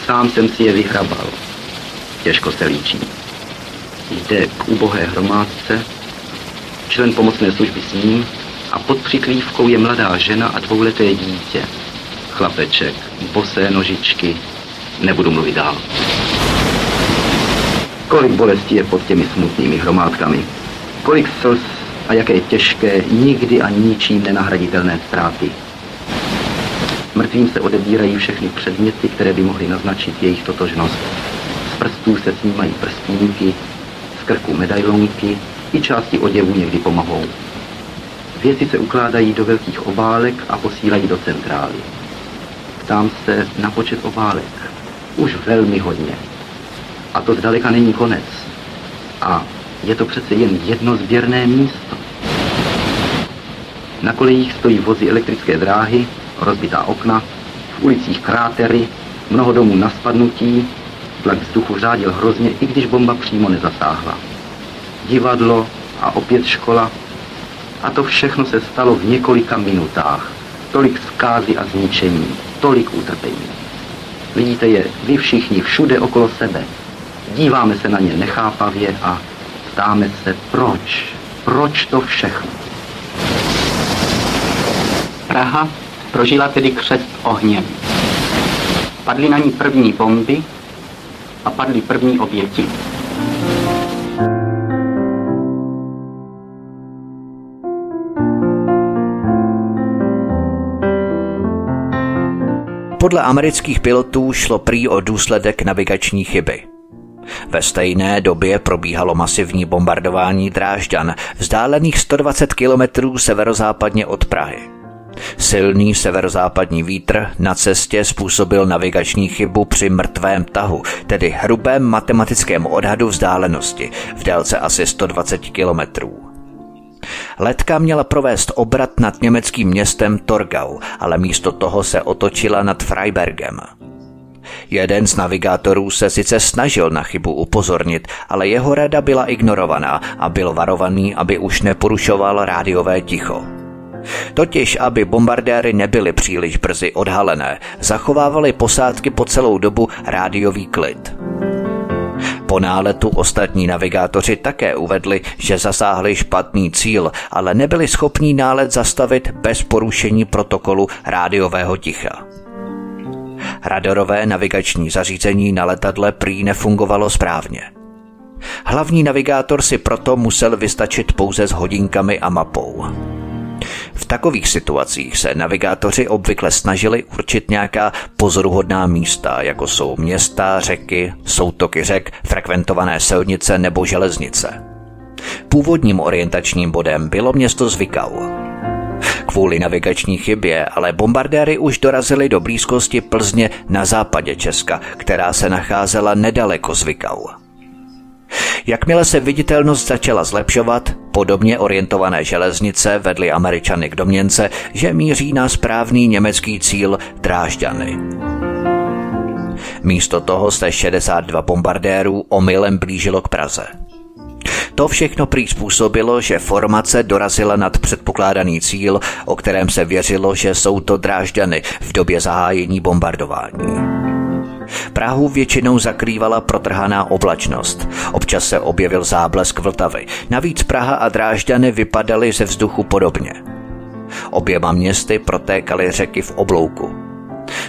sám jsem si je vyhrabal. Těžko se líčí. Jde k ubohé hromádce, člen pomocné služby s ním a pod přikrývkou je mladá žena a dvouleté dítě. Chlapeček, bosé nožičky, nebudu mluvit dál. Kolik bolesti je pod těmi smutnými hromádkami, kolik slz a jaké těžké, nikdy a ničím nenahraditelné ztráty. Mrtvým se odebírají všechny předměty, které by mohly naznačit jejich totožnost. Z prstů se snímají prstínky, z krku medailonky, i části oděvu někdy pomohou. Věci se ukládají do velkých obálek a posílají do centrály. Ptám se na počet obálek. Už velmi hodně. A to zdaleka není konec. A je to přece jen jedno sběrné místo. Na kolejích stojí vozy elektrické dráhy, rozbitá okna, v ulicích krátery, mnoho domů na spadnutí, tlak vzduchu řádil hrozně, i když bomba přímo nezasáhla. Divadlo a opět škola. A to všechno se stalo v několika minutách. Tolik zkázy a zničení, tolik utrpení. Vidíte je vy všichni všude okolo sebe. Díváme se na ně nechápavě a ptáme se, proč, proč to všechno. Praha prožila tedy křest ohněm. Padly na ní první bomby a padly první oběti. Podle amerických pilotů šlo prý o důsledek navigační chyby. Ve stejné době probíhalo masivní bombardování Drážďan, vzdálených sto dvacet kilometrů severozápadně od Prahy. Silný severozápadní vítr na cestě způsobil navigační chybu při mrtvém tahu, tedy hrubém matematickému odhadu vzdálenosti v délce asi sto dvacet kilometrů. Letka měla provést obrat nad německým městem Torgau, ale místo toho se otočila nad Freibergem. Jeden z navigátorů se sice snažil na chybu upozornit, ale jeho rada byla ignorovaná a byl varovaný, aby už neporušoval rádiové ticho. Totiž, aby bombardéry nebyly příliš brzy odhalené, zachovávaly posádky po celou dobu rádiový klid. Po náletu ostatní navigátoři také uvedli, že zasáhli špatný cíl, ale nebyli schopní nálet zastavit bez porušení protokolu rádiového ticha. Radarové navigační zařízení na letadle prý nefungovalo správně. Hlavní navigátor si proto musel vystačit pouze s hodinkami a mapou. V takových situacích se navigátoři obvykle snažili určit nějaká pozoruhodná místa, jako jsou města, řeky, soutoky řek, frekventované silnice nebo železnice. Původním orientačním bodem bylo město Zwickau. Kvůli navigační chybě ale bombardéry už dorazily do blízkosti Plzně na západě Česka, která se nacházela nedaleko Zwickau. Jakmile se viditelnost začala zlepšovat, podobně orientované železnice vedly Američany k domněnce, že míří na správný německý cíl Drážďany. Místo toho se šedesát dva bombardérů omylem blížilo k Praze. To všechno prý způsobilo, že formace dorazila nad předpokládaný cíl, o kterém se věřilo, že jsou to Drážďany v době zahájení bombardování. Prahu většinou zakrývala protrhaná oblačnost. Občas se objevil záblesk Vltavy. Navíc Praha a Drážďany vypadaly ze vzduchu podobně. Oběma městy protékaly řeky v oblouku.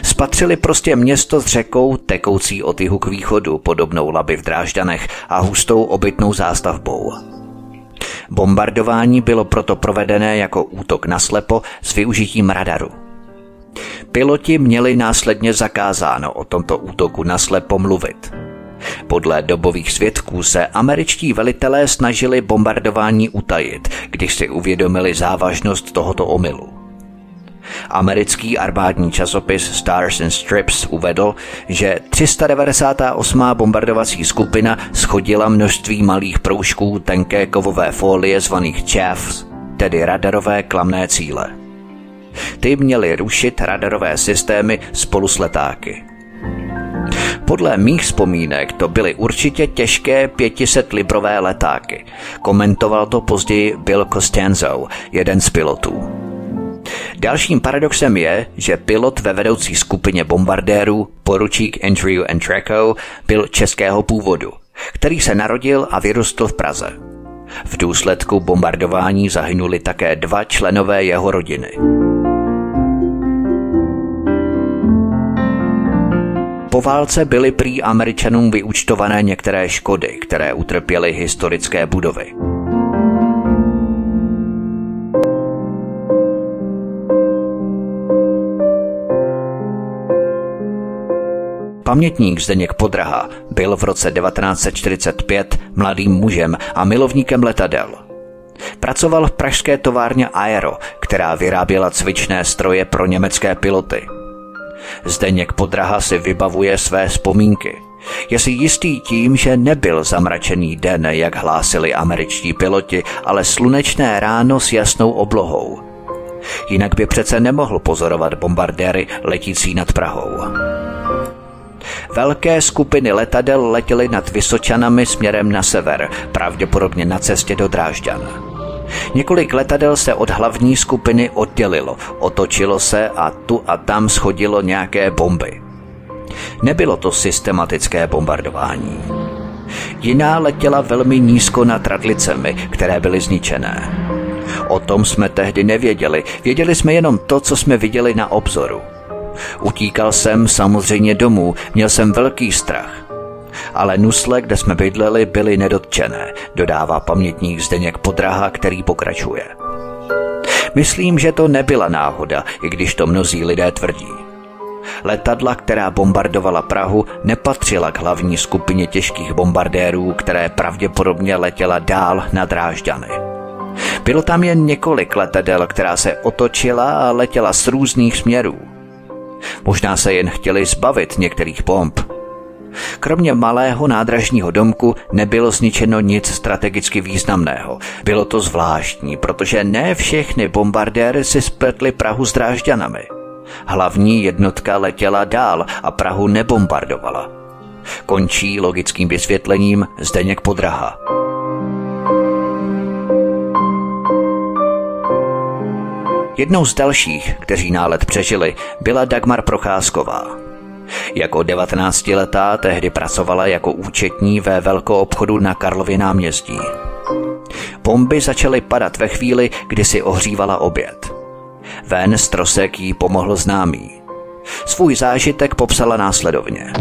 Spatřili prostě město s řekou tekoucí od jihu k východu, podobnou Labi v Drážďanech a hustou obytnou zástavbou. Bombardování bylo proto provedené jako útok naslepo s využitím radaru. Piloti měli následně zakázáno o tomto útoku naslepo mluvit. Podle dobových svědků se američtí velitelé snažili bombardování utajit, když si uvědomili závažnost tohoto omylu. Americký armádní časopis Stars and Strips uvedl, že tři sta devadesátá osmá bombardovací skupina shodila množství malých proužků tenké kovové folie zvaných chaffs, tedy radarové klamné cíle. Ty měly rušit radarové systémy spolu s letáky. Podle mých vzpomínek to byly určitě těžké pětisetlibrové letáky. Komentoval to později Bill Costanzo, jeden z pilotů. Dalším paradoxem je, že pilot ve vedoucí skupině bombardérů, poručík Andrew Entreco, byl českého původu, který se narodil a vyrostl v Praze. V důsledku bombardování zahynuli také dva členové jeho rodiny. Po válce byly prý Američanům vyúčtované některé škody, které utrpěly historické budovy. Pamětník Zdeněk Podraha byl v roce devatenáct set čtyřicet pět mladým mužem a milovníkem letadel. Pracoval v pražské továrně Aero, která vyráběla cvičné stroje pro německé piloty. Zdeněk Podraha si vybavuje své vzpomínky. Je si jistý tím, že nebyl zamračený den, jak hlásili američtí piloti, ale slunečné ráno s jasnou oblohou. Jinak by přece nemohl pozorovat bombardéry letící nad Prahou. Velké skupiny letadel letěly nad Vysočanami směrem na sever, pravděpodobně na cestě do Drážďan. Několik letadel se od hlavní skupiny oddělilo, otočilo se a tu a tam shodilo nějaké bomby. Nebylo to systematické bombardování. Jiná letěla velmi nízko nad radlicemi, které byly zničené. O tom jsme tehdy nevěděli, věděli jsme jenom to, co jsme viděli na obzoru. Utíkal jsem samozřejmě domů, měl jsem velký strach. Ale nusle, kde jsme bydleli, byly nedotčené, dodává pamětník Zdeněk Podraha, který pokračuje. Myslím, že to nebyla náhoda, i když to mnozí lidé tvrdí. Letadla, která bombardovala Prahu, nepatřila k hlavní skupině těžkých bombardérů, které pravděpodobně letěla dál nad Drážďany. Bylo tam jen několik letadel, která se otočila a letěla z různých směrů. Možná se jen chtěli zbavit některých bomb. Kromě malého nádražního domku nebylo zničeno nic strategicky významného. Bylo to zvláštní, protože ne všechny bombardéry si spletly Prahu s Drážďanami. Hlavní jednotka letěla dál a Prahu nebombardovala. Končí logickým vysvětlením Zdeněk Podraha. Jednou z dalších, kteří nálet přežili, byla Dagmar Procházková. Jako devatenáctiletá tehdy pracovala jako účetní ve velkoobchodu na Karlově náměstí. Bomby začaly padat ve chvíli, kdy si ohřívala oběd. Ven z trosek jí pomohl známý. Svůj zážitek popsala následovně.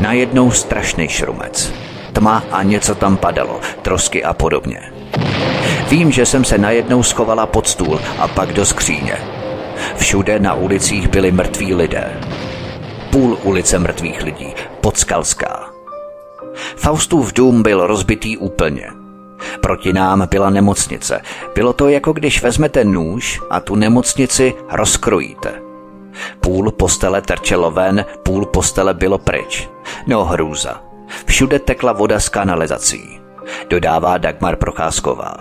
Najednou strašný šrumec. Tma a něco tam padalo, trosky a podobně. Vím, že jsem se najednou schovala pod stůl a pak do skříně. Všude na ulicích byli mrtví lidé. Půl ulice mrtvých lidí, Podskalská. Faustův dům byl rozbitý úplně. Proti nám byla nemocnice. Bylo to, jako když vezmete nůž a tu nemocnici rozkrojíte. Půl postele trčelo ven, půl postele bylo pryč. No hrůza. Všude tekla voda z kanalizací, dodává Dagmar Procházková.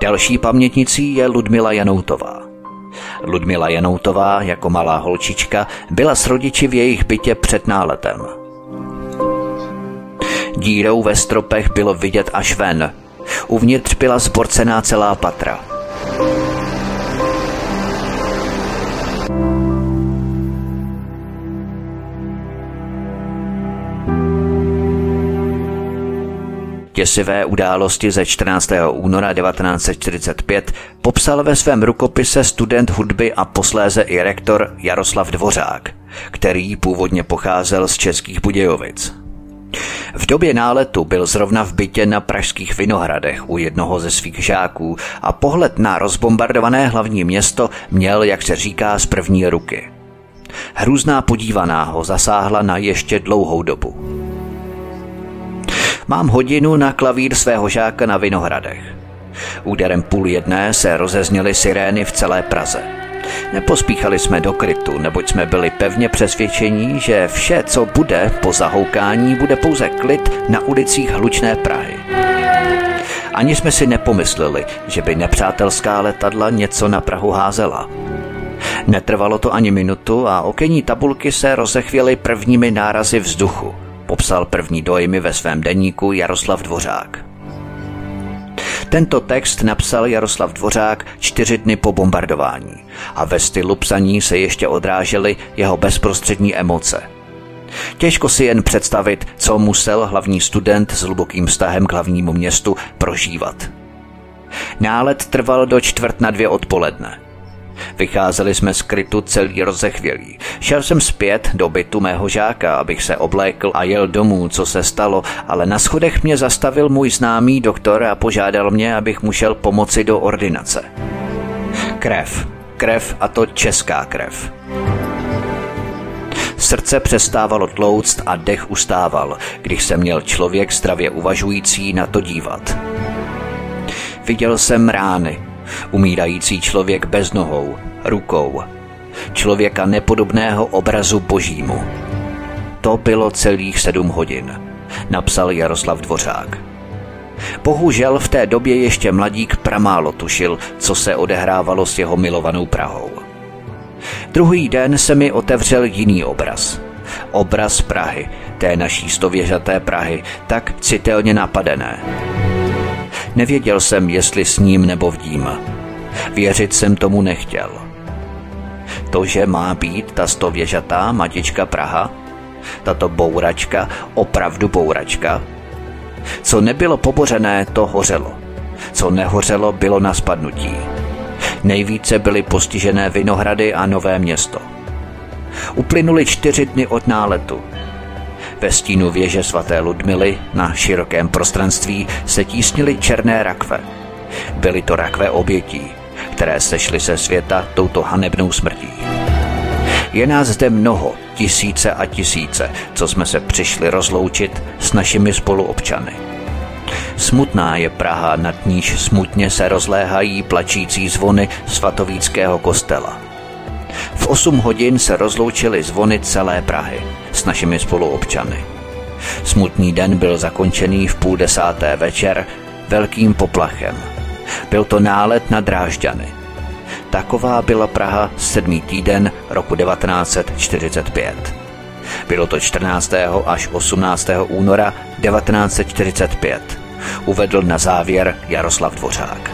Další pamětnicí je Ludmila Janoutová. Ludmila Janoutová jako malá holčička byla s rodiči v jejich bytě před náletem. Dírou ve stropech bylo vidět až ven. Uvnitř byla zborcená celá patra. Děsivé události ze čtrnáctého února devatenáct set čtyřicet pět popsal ve svém rukopise student hudby a posléze i rektor Jaroslav Dvořák, který původně pocházel z Českých Budějovic. V době náletu byl zrovna v bytě na Pražských Vinohradech u jednoho ze svých žáků a pohled na rozbombardované hlavní město měl, jak se říká, z první ruky. Hrůzná podívaná ho zasáhla na ještě dlouhou dobu. Mám hodinu na klavír svého žáka na Vinohradech. Úderem půl jedné se rozezněly sirény v celé Praze. Nepospíchali jsme do krytu, neboť jsme byli pevně přesvědčeni, že vše, co bude po zahoukání, bude pouze klid na ulicích hlučné Prahy. Ani jsme si nepomysleli, že by nepřátelská letadla něco na Prahu házela. Netrvalo to ani minutu a okenní tabulky se rozechvěly prvními nárazy vzduchu, popsal první dojmy ve svém deníku Jaroslav Dvořák. Tento text napsal Jaroslav Dvořák čtyři dny po bombardování a ve stylu psaní se ještě odrážely jeho bezprostřední emoce. Těžko si jen představit, co musel hlavní student s hlubokým vztahem k hlavnímu městu prožívat. Nálet trval do čtvrt na dvě odpoledne. Vycházeli jsme z krytu celý rozechvělí. Šel jsem zpět do bytu mého žáka, abych se oblékl a jel domů, co se stalo, ale na schodech mě zastavil můj známý doktor a požádal mě, abych mu šel pomoci do ordinace. Krev, krev a to česká krev. Srdce přestávalo tlouct a dech ustával, když se měl člověk zdravě uvažující na to dívat. Viděl jsem rány. Umírající člověk bez nohou, rukou. Člověka nepodobného obrazu božímu. To bylo celých sedm hodin, napsal Jaroslav Dvořák. Bohužel v té době ještě mladík pramálo tušil, co se odehrávalo s jeho milovanou Prahou. Druhý den se mi otevřel jiný obraz. Obraz Prahy, té naší stověžaté Prahy, tak citelně napadené. Nevěděl jsem, jestli s ním nebo vdím. Věřit jsem tomu nechtěl. To, že má být ta stověžatá matička Praha, tato bouračka, opravdu bouračka. Co nebylo pobořené, to hořelo. Co nehořelo, bylo na spadnutí. Nejvíce byly postižené Vinohrady a Nové Město. Uplynuly čtyři dny od náletu. Ve stínu věže svaté Ludmily na širokém prostranství se tísnily černé rakve. Byly to rakve obětí, které sešly se světa touto hanebnou smrtí. Je nás zde mnoho, tisíce a tisíce, co jsme se přišli rozloučit s našimi spoluobčany. Smutná je Praha, nad níž smutně se rozléhají plačící zvony svatovíckého kostela. V osm hodin se rozloučily zvony celé Prahy s našimi spoluobčany. Smutný den byl zakončený v půl desáté večer velkým poplachem. Byl to nálet na Drážďany. Taková byla Praha sedmý týden roku devatenáct set čtyřicet pět. Bylo to čtrnáctého až osmnáctého února devatenáct set čtyřicet pět, uvedl na závěr Jaroslav Dvořák.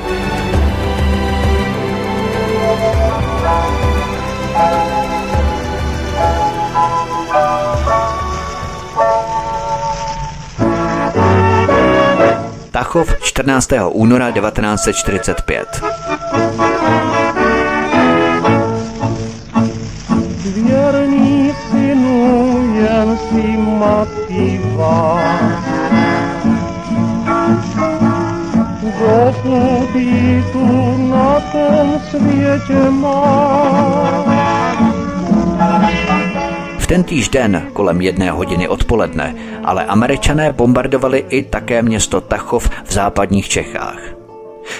Tachov čtrnáctého února devatenáct set čtyřicet pět. Věrnícinu jen si matývá, dokud tu na tom světě má. V tentýž den, kolem jedné hodiny odpoledne, ale Američané bombardovali i také město Tachov v západních Čechách.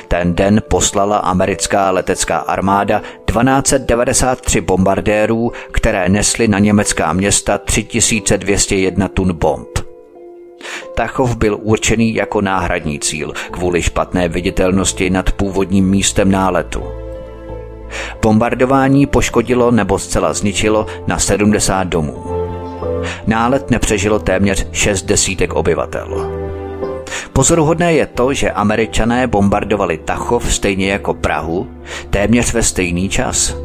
Ten den poslala americká letecká armáda tisíc dvě stě devadesát tři bombardérů, které nesly na německá města tři tisíce dvě stě jedna tun bomb. Tachov byl určený jako náhradní cíl kvůli špatné viditelnosti nad původním místem náletu. Bombardování poškodilo nebo zcela zničilo na sedmdesát domů. Nálet nepřežilo téměř šest desítek obyvatel. Pozoruhodné je to, že Američané bombardovali Tachov stejně jako Prahu, téměř ve stejný čas.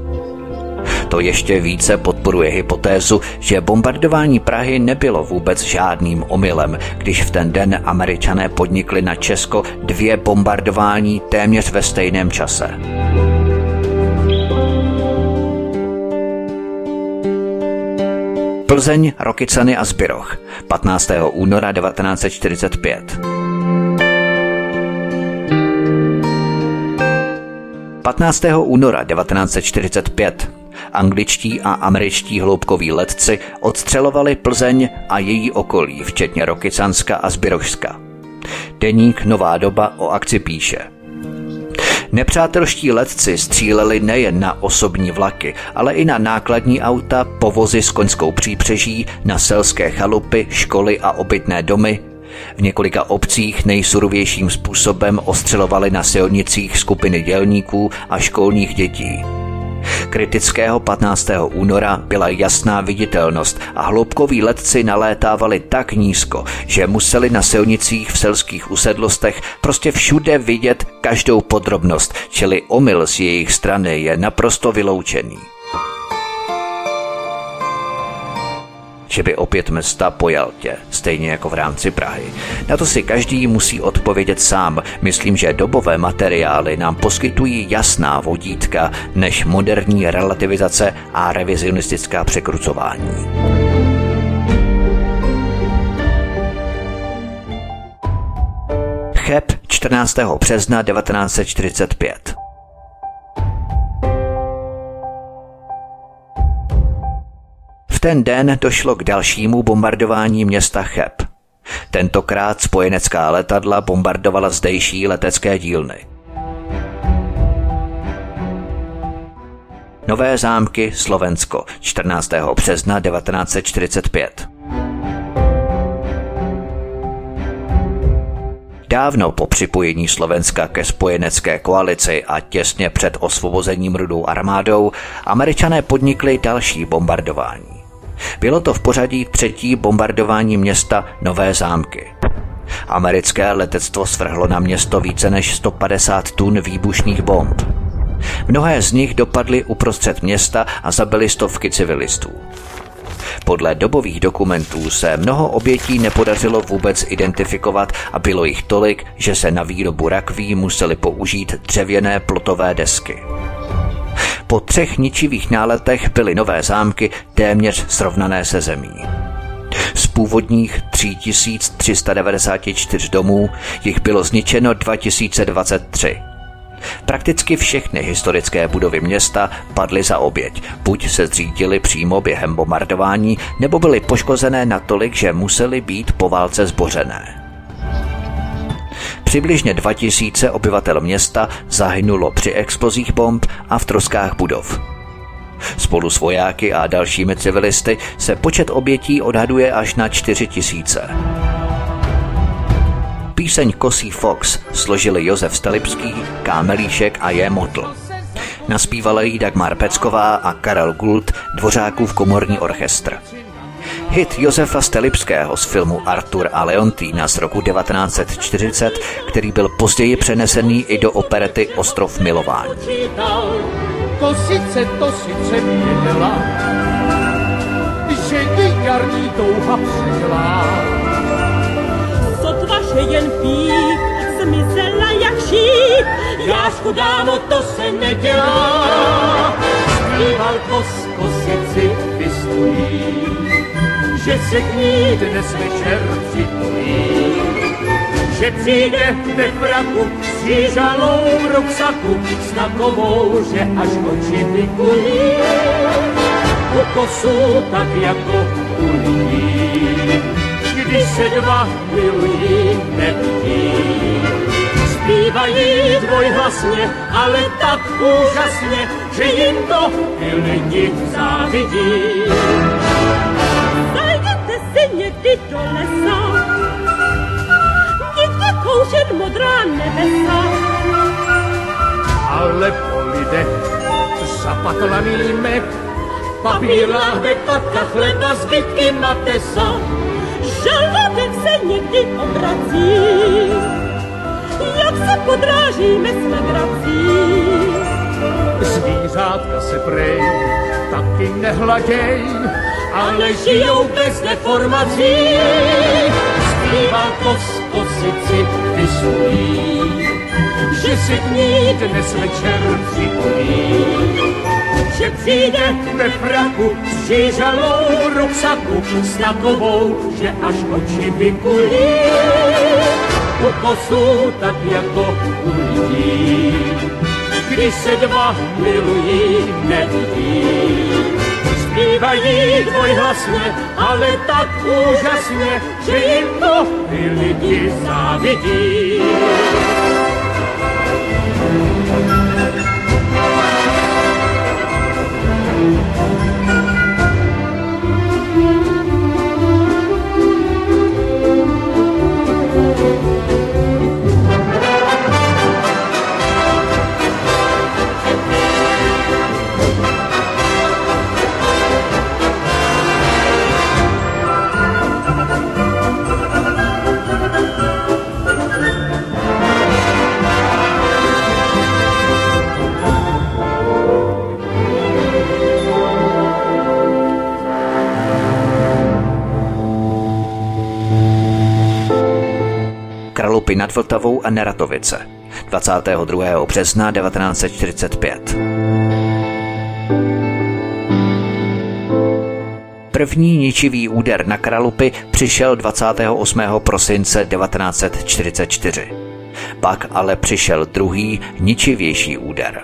To ještě více podporuje hypotézu, že bombardování Prahy nebylo vůbec žádným omylem, když v ten den Američané podnikli na Česko dvě bombardování téměř ve stejném čase. Plzeň, Rokycany a Zbiroch, patnáctého února devatenáct set čtyřicet pět. patnáctého února devatenáct set čtyřicet pět angličtí a američtí hloubkoví letci odstřelovali Plzeň a její okolí, včetně Rokycanska a Zbirošska. Deník Nová doba o akci píše: Nepřátelští letci stříleli nejen na osobní vlaky, ale i na nákladní auta, povozy s koňskou přípřeží, na selské chalupy, školy a obytné domy. V několika obcích nejsurovějším způsobem ostřelovali na silnicích skupiny dělníků a školních dětí. Kritického patnáctého února byla jasná viditelnost a hloubkoví letci nalétávali tak nízko, že museli na silnicích v selských usedlostech prostě všude vidět každou podrobnost, čili omyl z jejich strany je naprosto vyloučený. Že by opět města po Jaltě, stejně jako v rámci Prahy. Na to si každý musí odpovědět sám. Myslím, že dobové materiály nám poskytují jasná vodítka než moderní relativizace a revizionistická překrucování. Cheb čtrnáctého března devatenáct set čtyřicet pět. V ten den došlo k dalšímu bombardování města Cheb. Tentokrát spojenecká letadla bombardovala zdejší letecké dílny. Nové Zámky, Slovensko, čtrnáctého března devatenáct set čtyřicet pět. Dávno po připojení Slovenska ke spojenecké koalici a těsně před osvobozením Rudou armádou Američané podnikli další bombardování. Bylo to v pořadí třetí bombardování města Nové Zámky. Americké letectvo svrhlo na město více než sto padesát tun výbušných bomb. Mnohé z nich dopadly uprostřed města a zabily stovky civilistů. Podle dobových dokumentů se mnoho obětí nepodařilo vůbec identifikovat a bylo jich tolik, že se na výrobu rakví museli použít dřevěné plotové desky. Po třech ničivých náletech byly Nové Zámky téměř srovnané se zemí. Z původních tři tisíce tři sta devadesát čtyři domů jich bylo zničeno dva tisíce dvacet tři. Prakticky všechny historické budovy města padly za oběť, buď se zřítily přímo během bombardování, nebo byly poškozené natolik, že musely být po válce zbořené. Přibližně dva tisíce obyvatel města zahynulo při explozích bomb a v troskách budov. Spolu s vojáky a dalšími civilisty se počet obětí odhaduje až na čtyři tisíce. Píseň Kosí Fox složili Josef Stalipský, Kámelíšek a J. Motl. Nazpívala ji Dagmar Pecková a Karel Gult, Dvořákův komorní orchestr. Hit Josefa Stelipského z filmu Artur a Leontýna z roku devatenáct set čtyřicet, který byl později přenesený i do operety Ostrov milování. Sotva že jen pít, zmizela jak šít, já chudámo, to se nedělá. Skrýval kos, kosici vystují, že se k ní dnes večer přitují, že přijde ve fraku s křížalou ruksaku, s takovou, že až oči vykulí, u kosu tak jako u lidí, když se dva milují, nevidí, zpívají dvojhlasně, ale tak úžasně, že jim to i lidi závidí. Někdy do lesa, někdy kouřen modrá nebesa. Ale po lidech zapatlaný mek, papír, láhve, patka, chleba, zbytky matesa. Žaludek se někdy obrací, jak se podrážíme s legrací. Zvířátka se prej, taky nehladěj, ale žijou bez deformací. Zpívá kos, kosici vysují, že se k ní dnes večer připojí, že přijde ve fraku s žížalou ruksaku, s takovou, že až oči vykulí, u kosu tak jako u lidí, když se dva milují, nevidí, zpívají dvojhlasně, ale tak úžasně, že jim to ty lidi závidí. Kralupy nad Vltavou a Neratovice dvacátého druhého března devatenáct set čtyřicet pět. První ničivý úder na Kralupy přišel dvacátého osmého prosince devatenáct set čtyřicet čtyři. Pak ale přišel druhý, ničivější úder.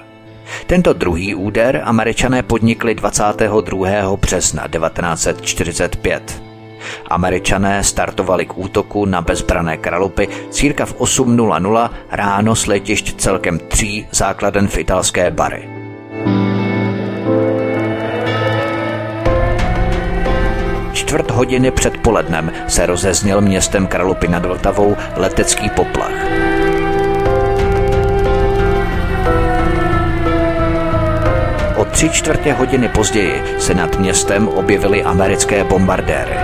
Tento druhý úder Američané podnikli dvacátého druhého března devatenáct set čtyřicet pět. Američané startovali k útoku na bezbrané Kralupy círka v osm hodin ráno z letišť celkem tří základen v italské Bari. Čtvrt hodiny před polednem se rozezněl městem Kralupy nad Vltavou letecký poplach. O tři čtvrtě hodiny později se nad městem objevily americké bombardéry.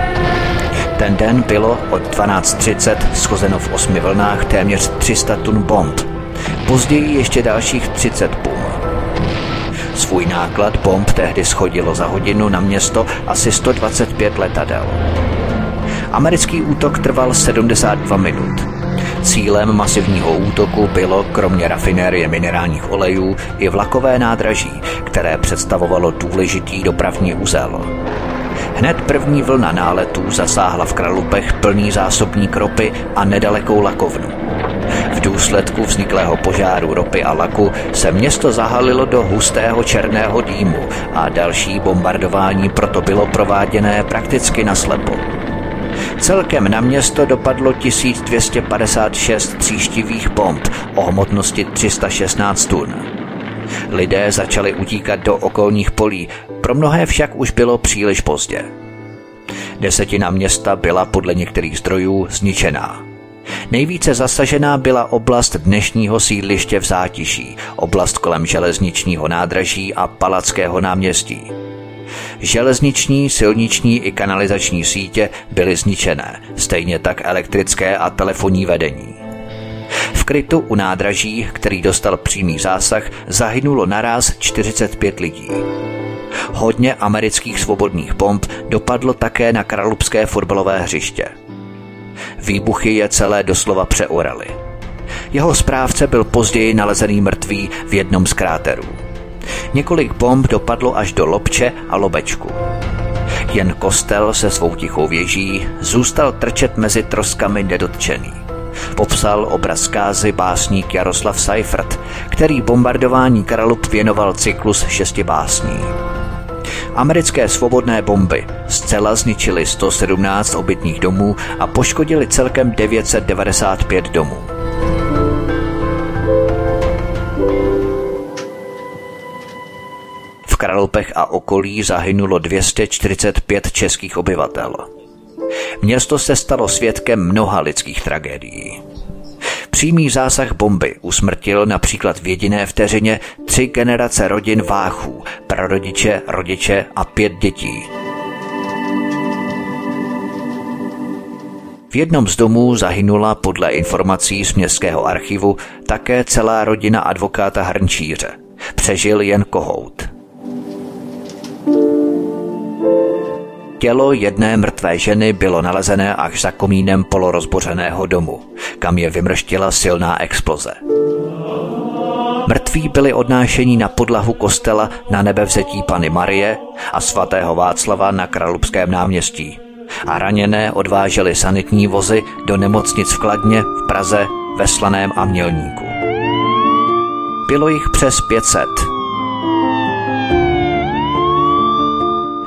Ten den bylo od dvanáct třicet schozeno v osmi vlnách téměř tři sta tun bomb, později ještě dalších třicet pum. Svůj náklad bomb tehdy shodilo za hodinu na město asi sto dvacet pět letadel. Americký útok trval sedmdesát dva minut. Cílem masivního útoku bylo kromě rafinérie minerálních olejů i vlakové nádraží, které představovalo důležitý dopravní uzel. Hned první vlna náletů zasáhla v Kralupech plný zásobník ropy a nedalekou lakovnu. V důsledku vzniklého požáru ropy a laku se město zahalilo do hustého černého dýmu a další bombardování proto bylo prováděné prakticky naslepo. Celkem na město dopadlo tisíc dvě stě padesát šest tříštivých bomb o hmotnosti tři sta šestnáct tun. Lidé začali utíkat do okolních polí, pro mnohé však už bylo příliš pozdě. Desetina města byla podle některých zdrojů zničená. Nejvíce zasažená byla oblast dnešního sídliště v Zátiší, oblast kolem železničního nádraží a Palackého náměstí. Železniční, silniční i kanalizační sítě byly zničené, stejně tak elektrické a telefonní vedení. V krytu u nádraží, který dostal přímý zásah, zahynulo naráz čtyřicet pět lidí. Hodně amerických svobodných bomb dopadlo také na kralupské fotbalové hřiště. Výbuchy je celé doslova přeoraly. Jeho správce byl později nalezený mrtvý v jednom z kráterů. Několik bomb dopadlo až do Lobče a Lobečku. Jen kostel se svou tichou věží zůstal trčet mezi troskami nedotčený. Popsal obraz zkázy básník Jaroslav Seifert, který bombardování Kralup věnoval cyklus šesti básní. Americké svobodné bomby zcela zničily sto sedmnáct obytných domů a poškodily celkem devět set devadesát pět domů. V Kralupech a okolí zahynulo dvě stě čtyřicet pět českých obyvatel. Město se stalo svědkem mnoha lidských tragédií. Přímý zásah bomby usmrtil například v jediné vteřině tři generace rodin Váchů, prarodiče, rodiče a pět dětí. V jednom z domů zahynula podle informací z městského archivu také celá rodina advokáta Hrnčíře. Přežil jen kohout. Tělo jedné mrtvé ženy bylo nalezené až za komínem polorozbořeného domu, kam je vymrštila silná exploze. Mrtví byli odnášeni na podlahu kostela na Nebevzetí Panny Marie a svatého Václava na Kralupském náměstí a raněné odvážely sanitní vozy do nemocnic v Kladně, v Praze, ve Slaném a Mělníku. Bylo jich přes pět set.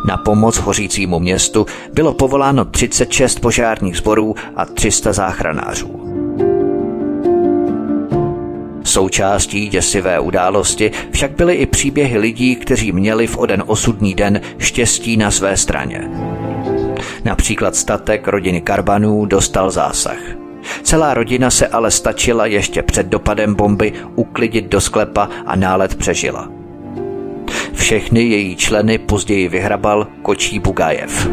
Na pomoc hořícímu městu bylo povoláno třicet šest požárních sborů a tři sta záchranářů. Součástí děsivé události však byly i příběhy lidí, kteří měli v oden osudný den štěstí na své straně. Například statek rodiny Karbanů dostal zásah. Celá rodina se ale stačila ještě před dopadem bomby uklidit do sklepa a nálet přežila. Všechny její členy později vyhrabal Kočí Bugajev.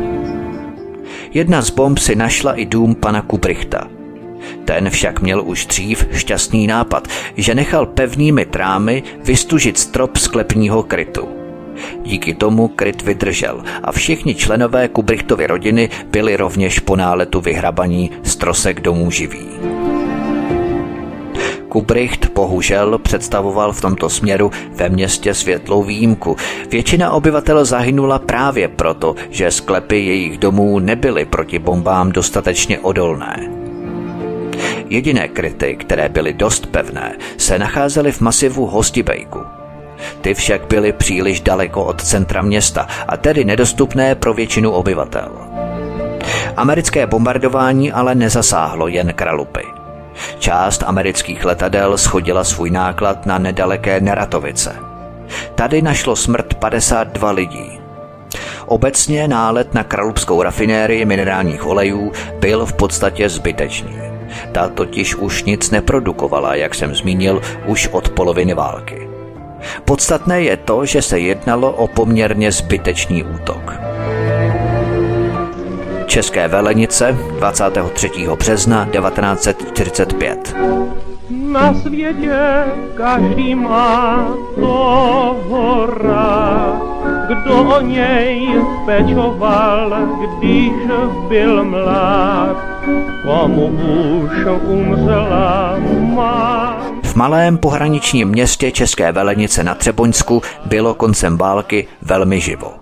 Jedna z bomb si našla i dům pana Kubrichta. Ten však měl už dřív šťastný nápad, že nechal pevnými trámy vystužit strop sklepního krytu. Díky tomu kryt vydržel a všichni členové Kubrichtovy rodiny byli rovněž po náletu vyhrabaní z trosek domů živí. Kubricht bohužel představoval v tomto směru ve městě světlou výjimku. Většina obyvatel zahynula právě proto, že sklepy jejich domů nebyly proti bombám dostatečně odolné. Jediné kryty, které byly dost pevné, se nacházely v masivu Hostibejku. Ty však byly příliš daleko od centra města, a tedy nedostupné pro většinu obyvatel. Americké bombardování ale nezasáhlo jen Kralupy. Část amerických letadel shodila svůj náklad na nedaleké Neratovice. Tady našlo smrt padesát dva lidí. Obecně nálet na kralupskou rafinérii minerálních olejů byl v podstatě zbytečný. Ta totiž už nic neprodukovala, jak jsem zmínil, už od poloviny války. Podstatné je to, že se jednalo o poměrně zbytečný útok. České Velenice, dvacátého třetího března devatenáct set čtyřicet pět. Na světě každý má toho rád, kdo o něj pečoval, když byl mlád, komu už umřela má. V malém pohraničním městě České Velenice na Třeboňsku bylo koncem války velmi živo.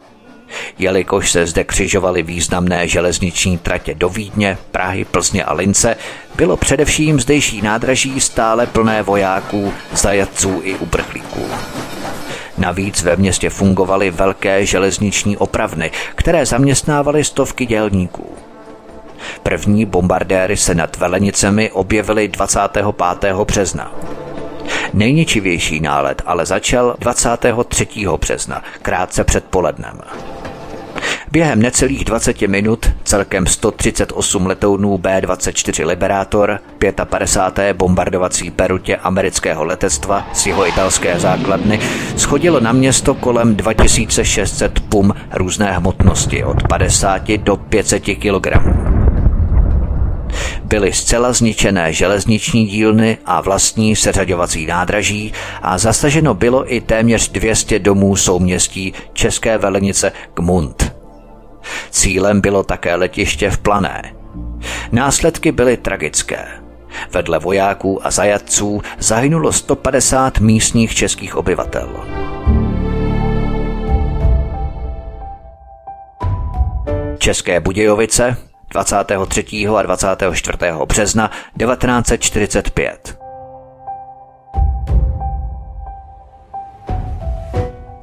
Jelikož se zde křižovaly významné železniční tratě do Vídně, Prahy, Plzně a Lince, bylo především zdejší nádraží stále plné vojáků, zajatců i uprchlíků. Navíc ve městě fungovaly velké železniční opravny, které zaměstnávaly stovky dělníků. První bombardéry se nad Velenicemi objevily dvacátého pátého března. Nejničivější nálet ale začal dvacátého třetího března, krátce před polednem. Během necelých dvaceti minut celkem sto třicet osm letounů bé dvacet čtyři Liberator, padesát pět bombardovací perutě amerického letectva z jeho italské základny shodilo na město kolem dva tisíce šest set pum různé hmotnosti od padesáti do pěti set kilogramů. Byly zcela zničené železniční dílny a vlastní seřaďovací nádraží a zasaženo bylo i téměř dvě stě domů souměstí České Velenice Gmund. Cílem bylo také letiště v Plané. Následky byly tragické. Vedle vojáků a zajatců zahynulo sto padesát místních českých obyvatel. České Budějovice, dvacátého třetího a dvacátého čtvrtého března devatenáct set čtyřicet pět.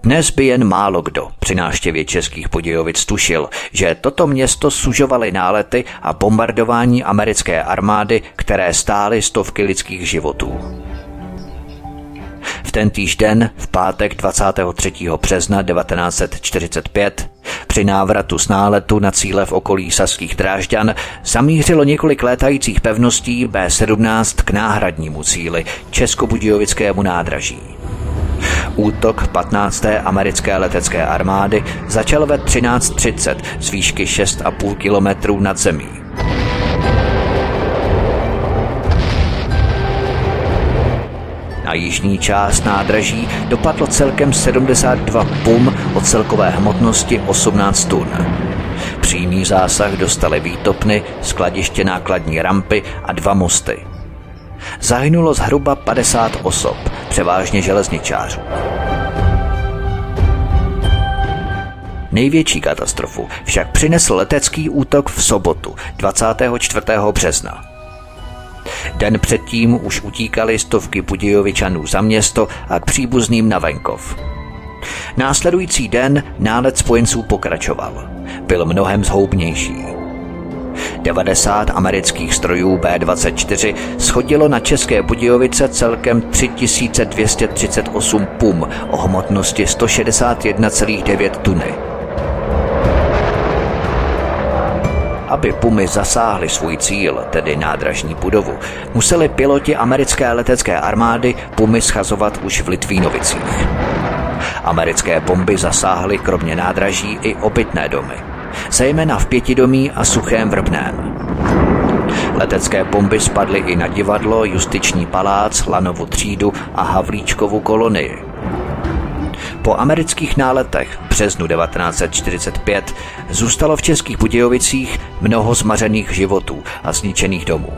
Dnes by jen málo kdo při návštěvě Českých Budějovic tušil, že toto město sužovaly nálety a bombardování americké armády, které stály stovky lidských životů. V tentýž den, v pátek dvacátého třetího března devatenáct set čtyřicet pět, při návratu z náletu na cíle v okolí saských Drážďan zamířilo několik létajících pevností bé sedmnáct k náhradnímu cíli Českobudějovickému nádraží. Útok patnácté americké letecké armády začal ve třináct třicet z výšky šest a půl kilometru nad zemí. Na jižní část nádraží dopadlo celkem sedmdesát dva pum o celkové hmotnosti osmnáct tun. Přímý zásah dostaly výtopny, skladiště nákladní rampy a dva mosty. Zahynulo zhruba padesát osob, převážně železničářů. Největší katastrofu však přinesl letecký útok v sobotu dvacátého čtvrtého března. Den předtím už utíkaly stovky Budějovičanů za město a k příbuzným na venkov. Následující den nálet spojenců pokračoval. Byl mnohem zhoubnější. devadesát amerických strojů bé dvacet čtyři shodilo na České Budějovice celkem tři tisíce dvě stě třicet osm pum o hmotnosti sto šedesát jedna celá devět tuny. Aby pumy zasáhly svůj cíl, tedy nádražní budovu, museli piloti americké letecké armády pumy schazovat už v Litvínovicích. Americké bomby zasáhly kromě nádraží i obytné domy, zejména v Pětidomí a Suchém Vrbném. Letecké bomby spadly i na divadlo, Justiční palác, Lanovu třídu a Havlíčkovu kolonii. Po amerických náletech v březnu devatenáct set čtyřicet pět zůstalo v Českých Budějovicích mnoho zmařených životů a zničených domů.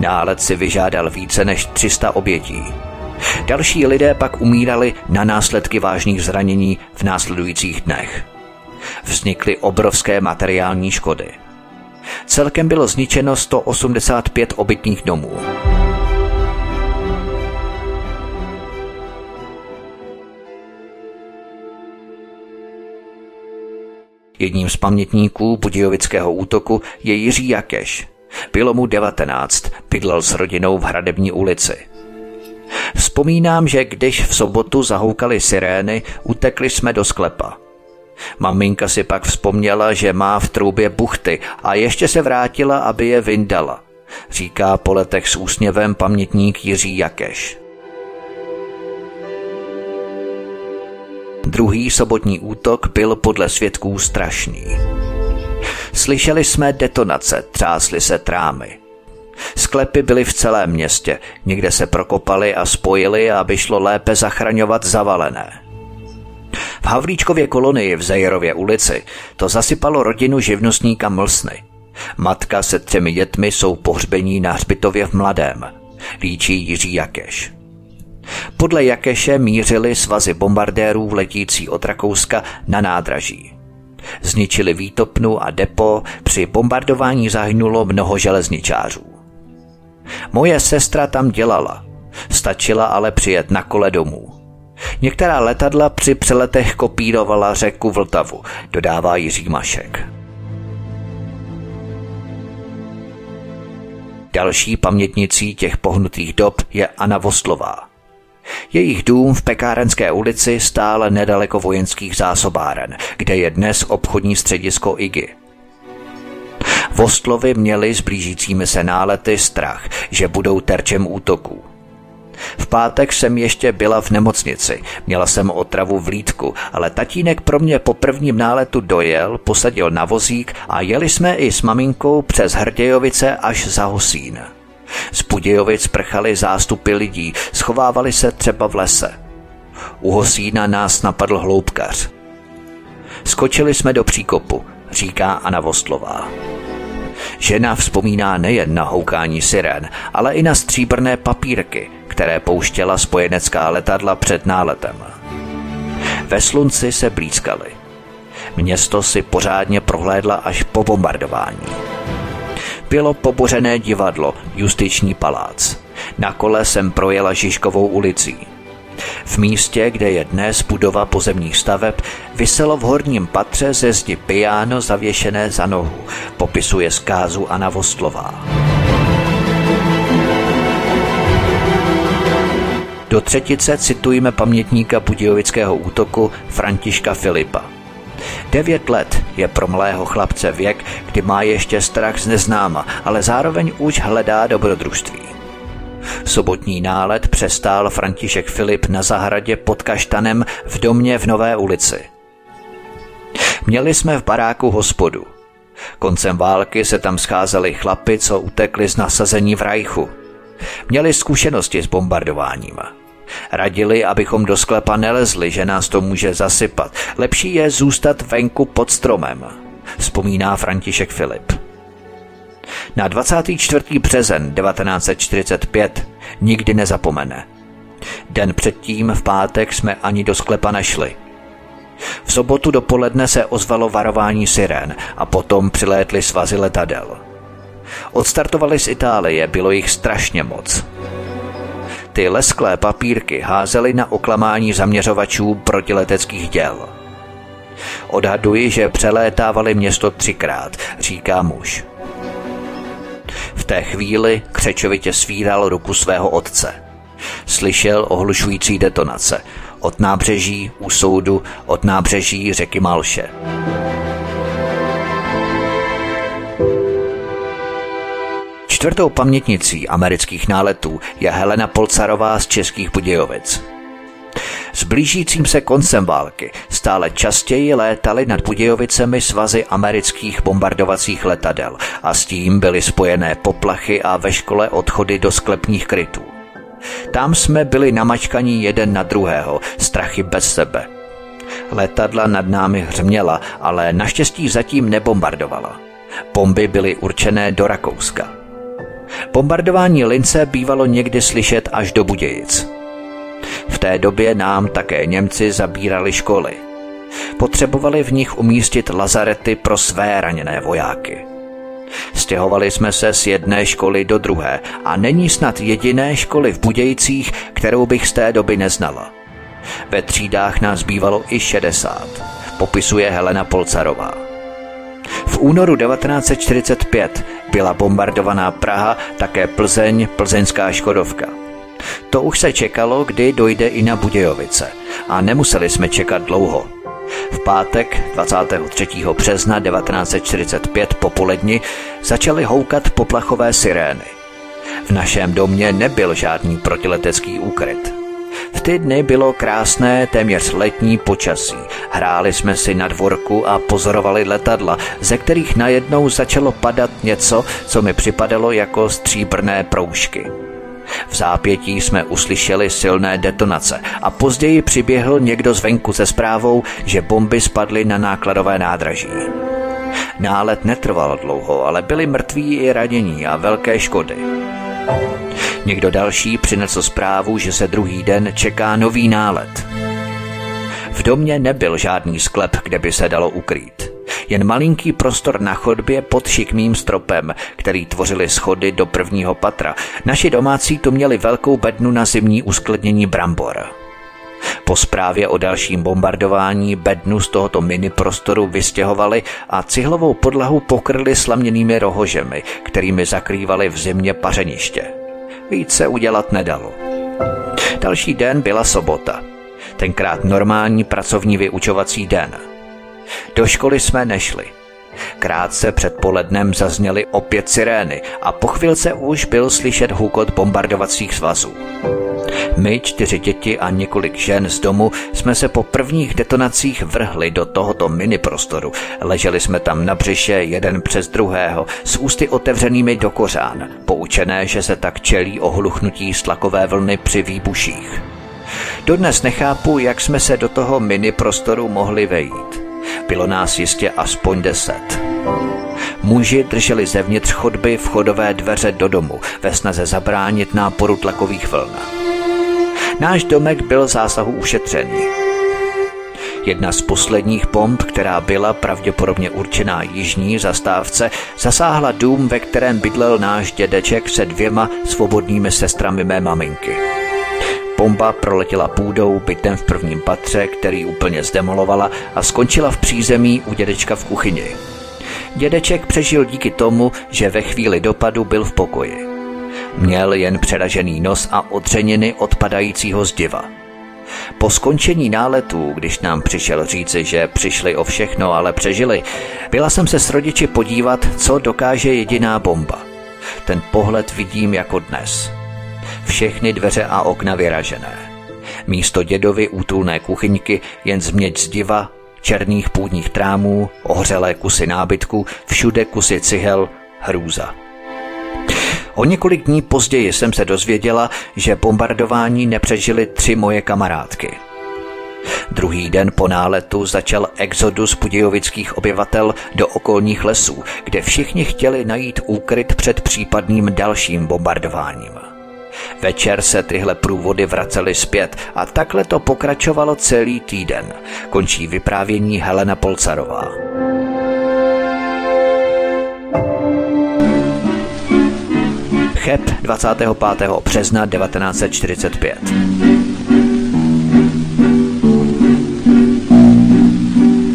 Nálet si vyžádal více než tři sta obětí. Další lidé pak umírali na následky vážných zranění v následujících dnech. Vznikly obrovské materiální škody. Celkem bylo zničeno sto osmdesát pět obytných domů. Jedním z pamětníků budějovického útoku je Jiří Jakeš. Bylo mu devatenáct, bydlel s rodinou v Hradební ulici. Vzpomínám, že když v sobotu zahoukaly sirény, utekli jsme do sklepa. Maminka si pak vzpomněla, že má v troubě buchty a ještě se vrátila, aby je vyndala, říká po letech s úsměvem pamětník Jiří Jakeš. Druhý sobotní útok byl podle svědků strašný. Slyšeli jsme detonace, třásly se trámy. Sklepy byly v celém městě, někde se prokopaly a spojily, aby šlo lépe zachraňovat zavalené. V Havlíčkově kolonii v Zejerově ulici to zasypalo rodinu živnostníka Mlsny. Matka se třemi dětmi jsou pohřbení na hřbitově v Mladém, líčí Jiří Jakeš. Podle Jakeše mířili svazy bombardérů letící od Rakouska na nádraží. Zničili výtopnu a depo, při bombardování zahynulo mnoho železničářů. Moje sestra tam dělala, stačila ale přijet na kole domů. Některá letadla při přeletech kopírovala řeku Vltavu, dodává Jiří Mašek. Další pamětnicí těch pohnutých dob je Anna Vostlová. Jejich dům v Pekárenské ulici stál nedaleko vojenských zásobáren, kde je dnes obchodní středisko I G I. Vostlovi měli s blížícími se nálety strach, že budou terčem útoků. V pátek jsem ještě byla v nemocnici, měla jsem otravu v lýtku, ale tatínek pro mě po prvním náletu dojel, posadil na vozík a jeli jsme i s maminkou přes Hrdějovice až za Hosín. Z Budějovic prchaly zástupy lidí, schovávali se třeba v lese. U Hosína nás napadl hloubkař. Skočili jsme do příkopu, říká Anna Vostlová. Žena vzpomíná nejen na houkání sirén, ale i na stříbrné papírky, které pouštěla spojenecká letadla před náletem. Ve slunci se blýskaly. Město si pořádně prohlédla až po bombardování. Bylo pobořené divadlo, justiční palác. Na kole jsem projela Žižkovou ulicí. V místě, kde je dnes budova pozemních staveb, viselo v horním patře ze zdi piano zavěšené za nohu, popisuje zkázu Anna Vostlová. Do třetice citujeme pamětníka budějovického útoku Františka Filipa. Devět let je pro mlého chlapce věk, kdy má ještě strach z neznáma, ale zároveň už hledá dobrodružství. Sobotní nálet přestál František Filip na zahradě pod Kaštanem v domě v Nové ulici. Měli jsme v baráku hospodu. Koncem války se tam scházeli chlapi, co utekli z nasazení v Rajchu. Měli zkušenosti s bombardováním. Radili, abychom do sklepa nelezli, že nás to může zasypat. Lepší je zůstat venku pod stromem, vzpomíná František Filip. Na dvacátý čtvrtý březen devatenáct set čtyřicet pět nikdy nezapomene. Den předtím v pátek jsme ani do sklepa nešli. V sobotu dopoledne se ozvalo varování sirén a potom přilétly svazy letadel. Odstartovali z Itálie, bylo jich strašně moc. Ty lesklé papírky házely na oklamání zaměřovačů protileteckých děl. Odhaduji, že přelétávali město třikrát, říká muž. V té chvíli křečovitě svíral ruku svého otce. Slyšel ohlušující detonace. Od nábřeží u soudu, od nábřeží řeky Malše. Čtvrtou pamětnicí amerických náletů je Helena Polcarová z Českých Budějovic. S blížícím se koncem války stále častěji létaly nad Budějovicemi svazy amerických bombardovacích letadel a s tím byly spojené poplachy a ve škole odchody do sklepních krytů. Tam jsme byli namačkaní jeden na druhého, strachy bez sebe. Letadla nad námi hřměla, ale naštěstí zatím nebombardovala. Bomby byly určené do Rakouska. bombardování Lince bývalo někdy slyšet až do Budějic. V té době nám také Němci zabírali školy. Potřebovali v nich umístit lazarety pro své raněné vojáky. Stěhovali jsme se z jedné školy do druhé a není snad jediné školy v Budějcích, kterou bych z té doby neznala. Ve třídách nás bývalo i šedesát, popisuje Helena Polcarová. V únoru devatenáct set čtyřicet pět byla bombardovaná Praha, také Plzeň, plzeňská Škodovka. To už se čekalo, kdy dojde i na Budějovice, a nemuseli jsme čekat dlouho. V pátek dvacátého třetího března devatenáct set čtyřicet pět popoledni začaly houkat poplachové sirény. V našem domě nebyl žádný protiletecký úkryt. V ty dny bylo krásné, téměř letní počasí. Hráli jsme si na dvorku a pozorovali letadla, ze kterých najednou začalo padat něco, co mi připadalo jako stříbrné proužky. V zápětí jsme uslyšeli silné detonace a později přiběhl někdo zvenku se zprávou, že bomby spadly na nákladové nádraží. Nálet netrval dlouho, ale byli mrtví i ranění a velké škody. Někdo další přinesl zprávu, že se druhý den čeká nový nálet. V domě nebyl žádný sklep, kde by se dalo ukrýt. Jen malinký prostor na chodbě pod šikmým stropem, který tvořily schody do prvního patra. Naši domácí tu měli velkou bednu na zimní uskladnění brambor. Po zprávě o dalším bombardování bednu z tohoto mini prostoru vystěhovali a cihlovou podlahu pokryli slaměnými rohožemi, kterými zakrývali v zimě pařeniště. Víc se udělat nedalo. Další den byla sobota. Tenkrát normální pracovní vyučovací den. Do školy jsme nešli. Krátce před polednem zazněly opět sirény a po chvilce už byl slyšet hukot bombardovacích svazů. My, čtyři děti a několik žen z domu, jsme se po prvních detonacích vrhli do tohoto miniprostoru. Leželi jsme tam na břiše jeden přes druhého, s ústy otevřenými do kořán, poučené, že se tak čelí ohluchnutí slakové vlny při výbuších. Dodnes nechápu, jak jsme se do toho miniprostoru mohli vejít. Bylo nás jistě aspoň deset. Muži drželi zevnitř chodby vchodové dveře do domu ve snaze zabránit náporu tlakových vln. Náš domek byl zásahu ušetřený. Jedna z posledních bomb, která byla pravděpodobně určená jižní zastávce, zasáhla dům, ve kterém bydlel náš dědeček se dvěma svobodnými sestrami mé maminky. Bomba proletěla půdou, bytem v prvním patře, který úplně zdemolovala, a skončila v přízemí u dědečka v kuchyni. Dědeček přežil díky tomu, že ve chvíli dopadu byl v pokoji. Měl jen přeražený nos a odřeniny odpadajícího zdiva. Po skončení náletů, když nám přišel říci, že přišli o všechno, ale přežili, byla jsem se s rodiči podívat, co dokáže jediná bomba. Ten pohled vidím jako dnes. Všechny dveře a okna vyražené. Místo dědovy útulné kuchyňky jen změť zdiva, černých půdních trámů, ohřelé kusy nábytku, všude kusy cihel, hrůza. O několik dní později jsem se dozvěděla, že bombardování nepřežily tři moje kamarádky. Druhý den po náletu začal exodus budějovických obyvatel do okolních lesů, kde všichni chtěli najít úkryt před případným dalším bombardováním. Večer se tyhle průvody vracely zpět a takhle to pokračovalo celý týden, končí vyprávění Helena Polcarová. Cheb dvacátého pátého března devatenáct set čtyřicet pět.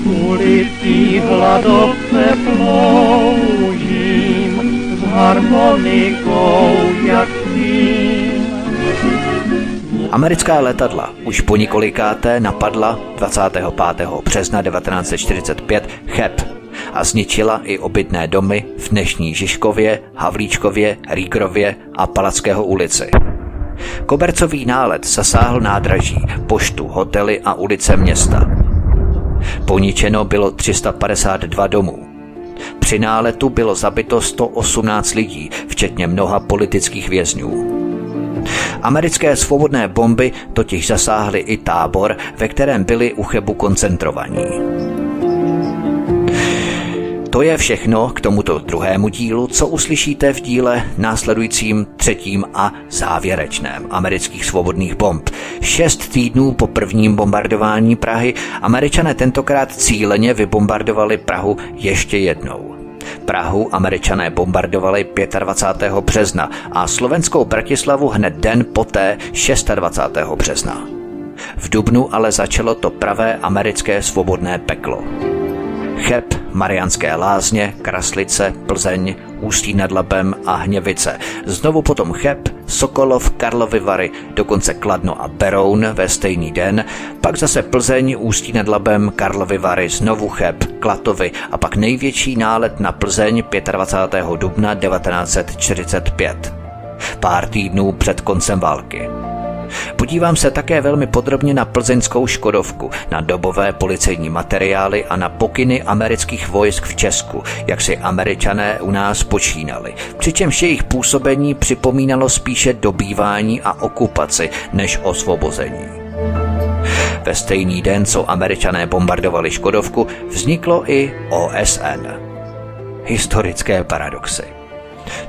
Ulicí hladovce ploužím s harmonikou jak americká letadla už po několikáté napadla dvacátého pátého března devatenáct set čtyřicet pět Cheb a zničila i obytné domy v dnešní Žižkově, Havlíčkově, Rýgrově a Palackého ulici. Kobercový nálet zasáhl nádraží, poštu, hotely a ulice města. Poničeno bylo tři sta padesát dva domů. Při náletu bylo zabito sto osmnáct lidí, včetně mnoha politických vězňů. Americké svobodné bomby totiž zasáhly i tábor, ve kterém byli u Chebu koncentrovaní. To je všechno k tomuto druhému dílu, co uslyšíte v díle následujícím, třetím a závěrečném amerických svobodných bomb. Šest týdnů po prvním bombardování Prahy Američané tentokrát cíleně vybombardovali Prahu ještě jednou. Prahu Američané bombardovali dvacátého pátého března a slovenskou Bratislavu hned den poté dvacátého šestého března. V dubnu ale začalo to pravé americké svobodné peklo. Cheb, Mariánské Lázně, Kraslice, Plzeň, Ústí nad Labem a Hněvice. Znovu potom Cheb, Sokolov, Karlovy Vary, dokonce Kladno a Beroun ve stejný den, pak zase Plzeň, Ústí nad Labem, Karlovy Vary, znovu Cheb, Klatovy a pak největší nálet na Plzeň dvacátého pátého dubna devatenáct set čtyřicet pět, pár týdnů před koncem války. Podívám se také velmi podrobně na plzeňskou Škodovku, na dobové policejní materiály a na pokyny amerických vojsk v Česku, jak si Američané u nás počínali, přičemž jejich působení připomínalo spíše dobývání a okupaci než osvobození. Ve stejný den, co Američané bombardovali Škodovku, vzniklo i O S N. Historické paradoxy.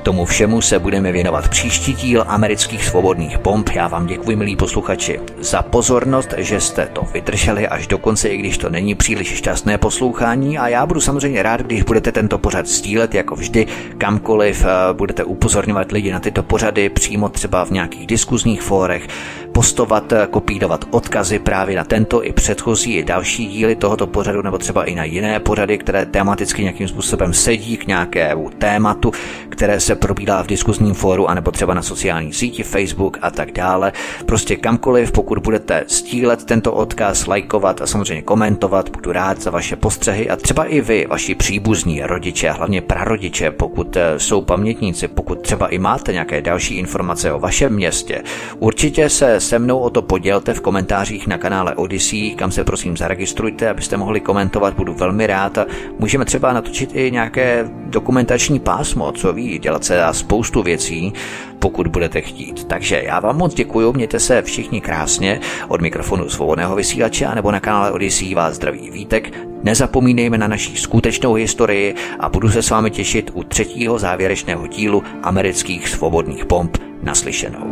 Tomu všemu se budeme věnovat příští díl amerických svobodných bomb. Já vám děkuji, milí posluchači, za pozornost, že jste to vydrželi až do konce, i když to není příliš šťastné poslouchání, a já budu samozřejmě rád, když budete tento pořad sdílet, jako vždy, kamkoliv, budete upozorňovat lidi na tyto pořady, přímo třeba v nějakých diskuzních fórech, postovat, kopírovat odkazy právě na tento i předchozí i další díly tohoto pořadu, nebo třeba i na jiné pořady, které tematicky nějakým způsobem sedí k nějakému tématu, které se probídá v diskuzním fóru, anebo třeba na sociální síti, Facebook a tak dále. Prostě kamkoliv, pokud budete stílet tento odkaz, lajkovat a samozřejmě komentovat, budu rád za vaše postřehy a třeba i vy, vaši příbuzní, rodiče, hlavně prarodiče, pokud jsou pamětníci, pokud třeba i máte nějaké další informace o vašem městě. Určitě se se mnou o to podělte v komentářích na kanále Odysea, kam se prosím zaregistrujte, abyste mohli komentovat, budu velmi rád a můžeme třeba natočit i nějaké dokumentační pásmo, co ví, dělat se dá spoustu věcí, pokud budete chtít. Takže já vám moc děkuju, mějte se všichni krásně, od mikrofonu svobodného vysílače anebo na kanále Odysea vás zdraví Vítek. Nezapomínejme na naší skutečnou historii a budu se s vámi těšit u třetího závěrečného dílu amerických svobodných bomb. Naslyšenou.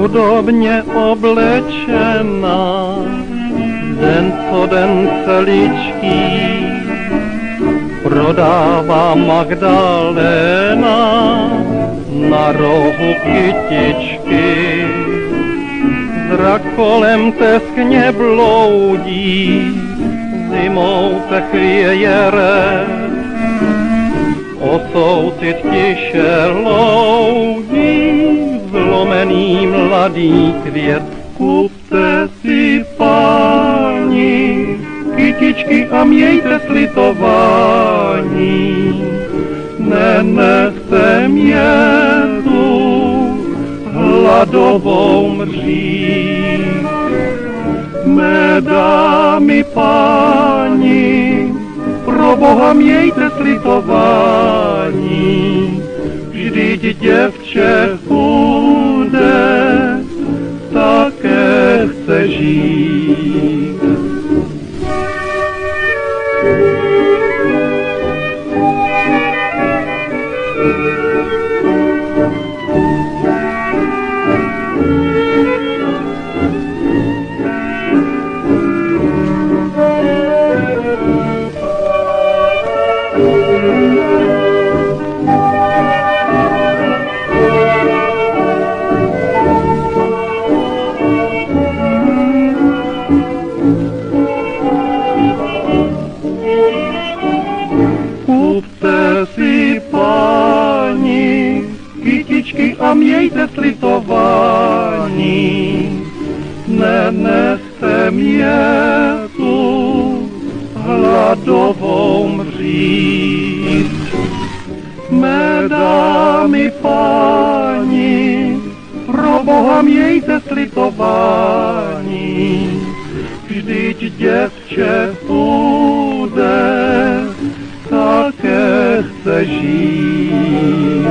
Chudobně oblečená, den co den celičky, prodává Magdalena na rohu kytičky. Zrak kolem teskně bloudí, zimou se chvěje rev, osoucit tiše loudí. Zlomený mladý květ, kupte si páni, kytičky a mějte slitování. Neneste mě tu hladovou mří. Mé dámy páni, pro Boha mějte slitování. Vždyť děvče chudé také chce žít. A mějte slitování, neneste mě tu hladovou mřít. Mé dámy páni, pro Boha mějte slitování, vždyť děvče půjde, také chce žít.